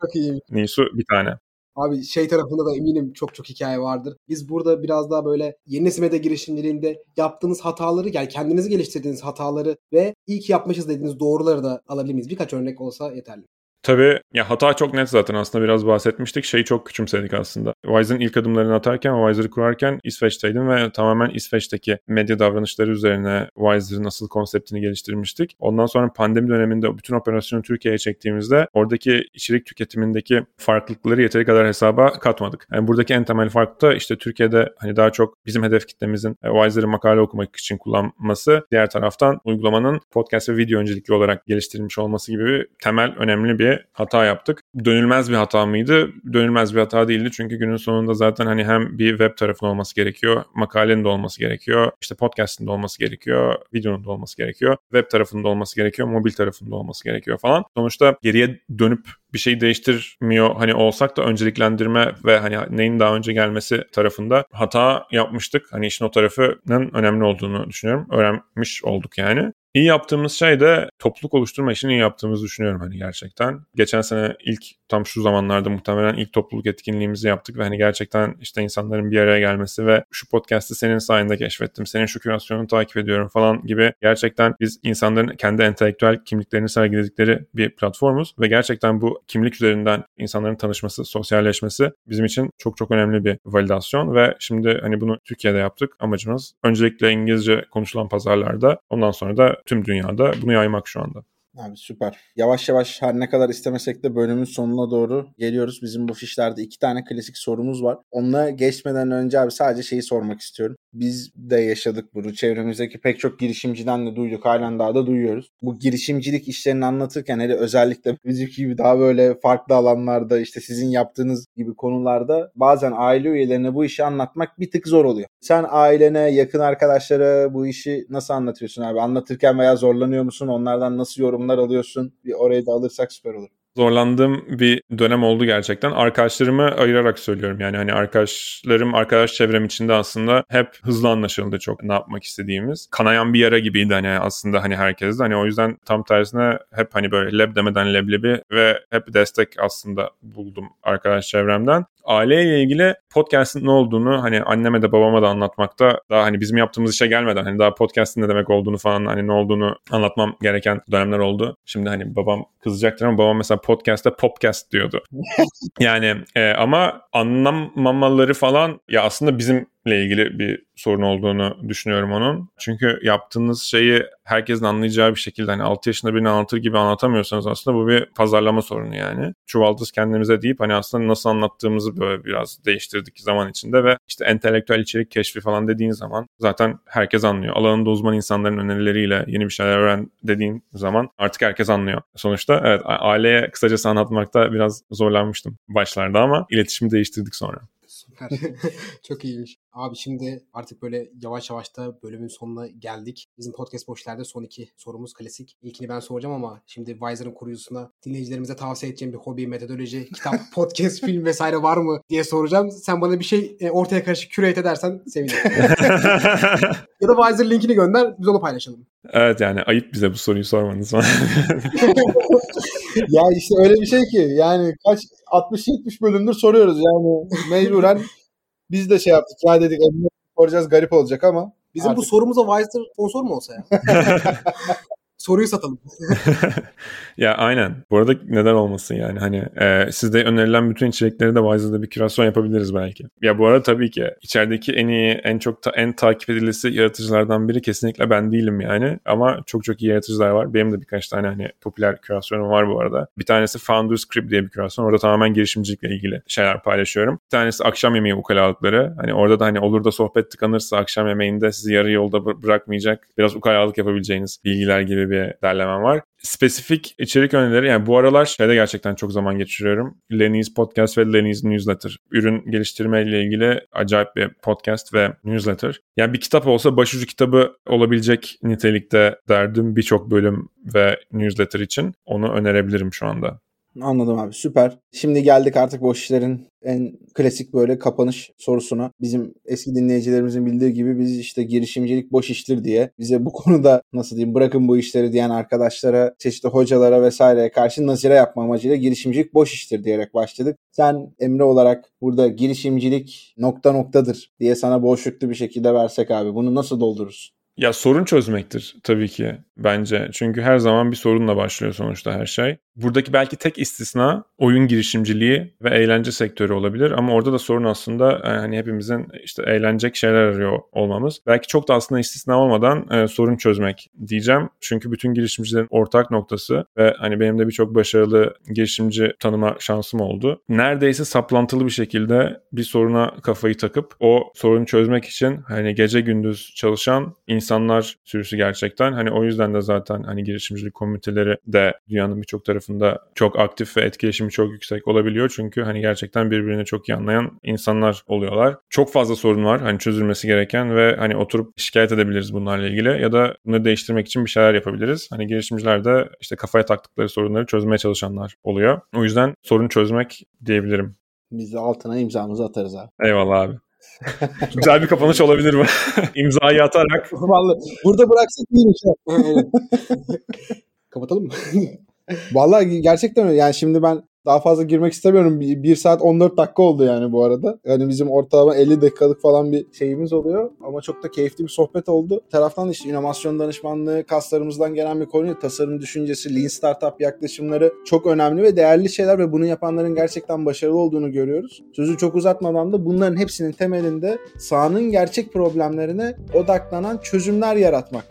Çok iyiyim. Nisu bir tane. Abi şey tarafında da eminim çok çok hikaye vardır. Biz burada biraz daha böyle yeni nesil medya girişimciliğinde yaptığınız hataları, yani kendinizi geliştirdiğiniz hataları ve iyi ki yapmışız dediğiniz doğruları da alabilir miyiz? Birkaç örnek olsa yeterli. Tabii ya, hata çok net zaten, aslında biraz bahsetmiştik. Şeyi çok küçümsedik aslında. Wise'ın ilk adımlarını atarken, Wise'ı kurarken İsveç'teydim ve tamamen İsveç'teki medya davranışları üzerine Wise'ın asıl konseptini geliştirmiştik. Ondan sonra pandemi döneminde bütün operasyonu Türkiye'ye çektiğimizde oradaki içerik tüketimindeki farklılıkları yeteri kadar hesaba katmadık. Yani buradaki en temel fark da işte Türkiye'de hani daha çok bizim hedef kitlemizin Wise'ı makale okumak için kullanması, diğer taraftan uygulamanın podcast ve video öncelikli olarak geliştirilmiş olması gibi bir temel önemli bir hata yaptık. Dönülmez bir hata mıydı? Dönülmez bir hata değildi. Çünkü günün sonunda zaten hani hem bir web tarafının olması gerekiyor, makalenin de olması gerekiyor, işte podcast'ın da olması gerekiyor, videonun da olması gerekiyor, web tarafında olması gerekiyor, mobil tarafında olması gerekiyor falan. Sonuçta geriye dönüp bir şey değiştirmiyor hani olsak da önceliklendirme ve hani neyin daha önce gelmesi tarafında hata yapmıştık. Hani işin o tarafının önemli olduğunu düşünüyorum. Öğrenmiş olduk yani. İyi yaptığımız şey de topluluk oluşturma işini iyi yaptığımızı düşünüyorum hani gerçekten. Geçen sene ilk tam şu zamanlarda muhtemelen ilk topluluk etkinliğimizi yaptık ve hani gerçekten işte insanların bir araya gelmesi ve şu podcast'ı senin sayende keşfettim, senin şu kürasyonunu takip ediyorum falan gibi, gerçekten biz insanların kendi entelektüel kimliklerini sergiledikleri bir platformuz ve gerçekten bu kimlik üzerinden insanların tanışması, sosyalleşmesi bizim için çok çok önemli bir validasyon ve şimdi hani bunu Türkiye'de yaptık. Amacımız öncelikle İngilizce konuşulan pazarlarda, ondan sonra da tüm dünyada bunu yaymak şu anda. Abi süper. Yavaş yavaş her ne kadar istemesek de bölümün sonuna doğru geliyoruz. Bizim bu fişlerde 2 tane klasik sorumuz var. Onunla geçmeden önce abi sadece şeyi sormak istiyorum. Biz de yaşadık bunu. Çevremizdeki pek çok girişimciden de duyduk. Halen daha da duyuyoruz. Bu girişimcilik işlerini anlatırken hele özellikle bizimki gibi daha böyle farklı alanlarda, işte sizin yaptığınız gibi konularda bazen aile üyelerine bu işi anlatmak bir tık zor oluyor. Sen ailene, yakın arkadaşlara bu işi nasıl anlatıyorsun abi? Anlatırken veya zorlanıyor musun? Onlardan nasıl yorumlar alıyorsun? Bir orayı da alırsak süper olur. Zorlandığım bir dönem oldu gerçekten. Arkadaşlarımı ayırarak söylüyorum. Yani hani arkadaş çevrem içinde aslında hep hızlı anlaşıldı çok ne yapmak istediğimiz. Kanayan bir yara gibiydi hani aslında hani herkes de. Hani o yüzden tam tersine hep hani böyle leb demeden leblebi ve hep destek aslında buldum arkadaş çevremden. Aileyle ilgili podcast'ın ne olduğunu hani anneme de babama da anlatmakta, daha hani bizim yaptığımız işe gelmeden hani daha podcast'ın ne demek olduğunu falan hani ne olduğunu anlatmam gereken dönemler oldu. Şimdi hani babam kızacaktır ama babam mesela podcast'ta popcast diyordu. Yani ama anlamamaları falan ya aslında bizimle ilgili bir sorun olduğunu düşünüyorum onun. Çünkü yaptığınız şeyi herkesin anlayacağı bir şekilde hani 6 yaşında birini anlatır gibi anlatamıyorsanız aslında bu bir pazarlama sorunu yani. Çuvaldız kendimize deyip hani aslında nasıl anlattığımızı böyle biraz değiştirdik zaman içinde ve işte entelektüel içerik keşfi falan dediğin zaman zaten herkes anlıyor. Alanında uzman insanların önerileriyle yeni bir şeyler öğren dediğin zaman artık herkes anlıyor. Sonuçta evet, aileye kısacası anlatmakta biraz zorlanmıştım başlarda ama iletişimi değiştirdik sonra. Süper. Çok iyiymiş. Abi şimdi artık böyle yavaş yavaş da bölümün sonuna geldik. Bizim podcast boşlarda son 2 sorumuz klasik. İlkini ben soracağım ama şimdi Wiser'ın kuruyusuna dinleyicilerimize tavsiye edeceğim bir hobi, metodoloji, kitap, podcast, film vesaire var mı diye soracağım. Sen bana bir şey ortaya karışık curate edersen sevinirim. Ya da Wiser linkini gönder, biz onu paylaşalım. Evet yani ayıp bize bu soruyu sormanız. Ya işte öyle bir şey ki yani kaç 60-70 bölümdür soruyoruz yani mecburen. Biz de şey yaptık ya, dedik soracağız, garip olacak ama. Bizim artık... bu sorumuza Wiser sponsor mu olsa ya? Soruyu satalım. Ya aynen. Bu arada neden olmasın yani hani sizde önerilen bütün içerikleri de Wiser'da bir kürasyon yapabiliriz belki. Ya bu arada tabii ki içerideki en iyi, en çok en takip edilisi yaratıcılardan biri kesinlikle ben değilim yani. Ama çok çok iyi yaratıcılar var. Benim de birkaç tane hani popüler kürasyonum var bu arada. Bir tanesi Founders Crib diye bir kürasyon. Orada tamamen girişimcilikle ilgili şeyler paylaşıyorum. Bir tanesi akşam yemeği ukalalıkları. Hani orada da hani olur da sohbet tıkanırsa akşam yemeğinde sizi yarı yolda bırakmayacak, biraz ukalalık yapabileceğiniz bilgiler gibi bir derlemem var. Spesifik içerik önerileri, yani bu aralar şeyde gerçekten çok zaman geçiriyorum. Lenny's Podcast ve Lenny's Newsletter. Ürün geliştirmeyle ilgili acayip bir podcast ve newsletter. Yani bir kitap olsa başucu kitabı olabilecek nitelikte derdim birçok bölüm ve newsletter için. Onu önerebilirim şu anda. Anladım abi, süper. Şimdi geldik artık boş işlerin en klasik böyle kapanış sorusuna. Bizim eski dinleyicilerimizin bildiği gibi biz işte girişimcilik boş iştir diye bize bu konuda nasıl diyeyim bırakın bu işleri diyen arkadaşlara, çeşitli hocalara vesaireye karşı nazire yapma amacıyla girişimcilik boş iştir diyerek başladık. Sen Emre olarak burada girişimcilik nokta noktadır diye sana boşluklu bir şekilde versek abi bunu nasıl doldururuz? Ya sorun çözmektir tabii ki bence. Çünkü her zaman bir sorunla başlıyor sonuçta her şey. Buradaki belki tek istisna oyun girişimciliği ve eğlence sektörü olabilir ama orada da sorun aslında hani hepimizin işte eğlenecek şeyler arıyor olmamız. Belki çok da aslında istisna olmadan sorun çözmek diyeceğim. Çünkü bütün girişimcilerin ortak noktası ve hani benim de birçok başarılı girişimci tanıma şansım oldu. Neredeyse saplantılı bir şekilde bir soruna kafayı takıp o sorunu çözmek için hani gece gündüz çalışan insanlar sürüsü gerçekten. Hani o yüzden de zaten hani girişimcilik komüniteleri de dünyanın birçok tarafı çok aktif ve etkileşimi çok yüksek olabiliyor. Çünkü hani gerçekten birbirini çok iyi anlayan insanlar oluyorlar. Çok fazla sorun var hani çözülmesi gereken ve hani oturup şikayet edebiliriz bunlarla ilgili ya da bunu değiştirmek için bir şeyler yapabiliriz. Hani girişimciler de işte kafaya taktıkları sorunları çözmeye çalışanlar oluyor. O yüzden sorun çözmek diyebilirim. Biz de altına imzamızı atarız abi. Eyvallah abi. Güzel bir kapanış olabilir bu. İmzayı atarak. Vallahi burada bıraksak iyiymiş. Kapatalım mı? Vallahi gerçekten öyle. Yani şimdi ben daha fazla girmek istemiyorum. 1 saat 14 dakika oldu yani bu arada. Yani bizim ortalama 50 dakikalık falan bir şeyimiz oluyor. Ama çok da keyifli bir sohbet oldu. Bir taraftan işte inovasyon danışmanlığı, kaslarımızdan gelen bir konu, tasarım düşüncesi, lean startup yaklaşımları çok önemli ve değerli şeyler ve bunu yapanların gerçekten başarılı olduğunu görüyoruz. Sözü çok uzatmadan da bunların hepsinin temelinde sahanın gerçek problemlerine odaklanan çözümler yaratmak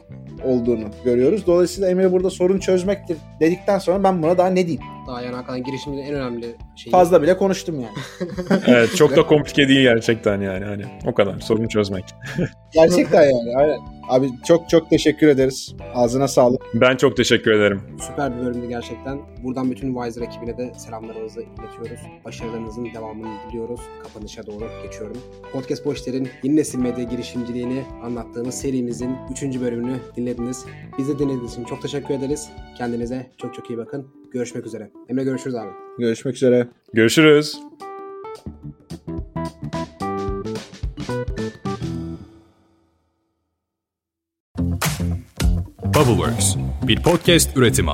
olduğunu görüyoruz. Dolayısıyla Emre burada sorun çözmektir dedikten sonra ben buna daha ne diyeyim? Daha yani hakikaten girişimcinin en önemli şeyi. Fazla bile konuştum yani. Evet, çok da komplike değil gerçekten yani. Hani o kadar sorun çözmek. Gerçekten yani aynen. Abi çok çok teşekkür ederiz. Ağzına sağlık. Ben çok teşekkür ederim. Süper bir bölümdü gerçekten. Buradan bütün Wise ekibine de selamlarımızı iletiyoruz. Başarılarınızın devamını diliyoruz. Kapanışa doğru geçiyorum. Podcast Boşler'in yeni nesil medya girişimciliğini anlattığımız serimizin 3. bölümünü dinlediniz. Bizi dinlediğiniz için çok teşekkür ederiz. Kendinize çok çok iyi bakın. Görüşmek üzere. Emre görüşürüz abi. Görüşmek üzere. Görüşürüz. Bubbleworks, bir podcast üretimi.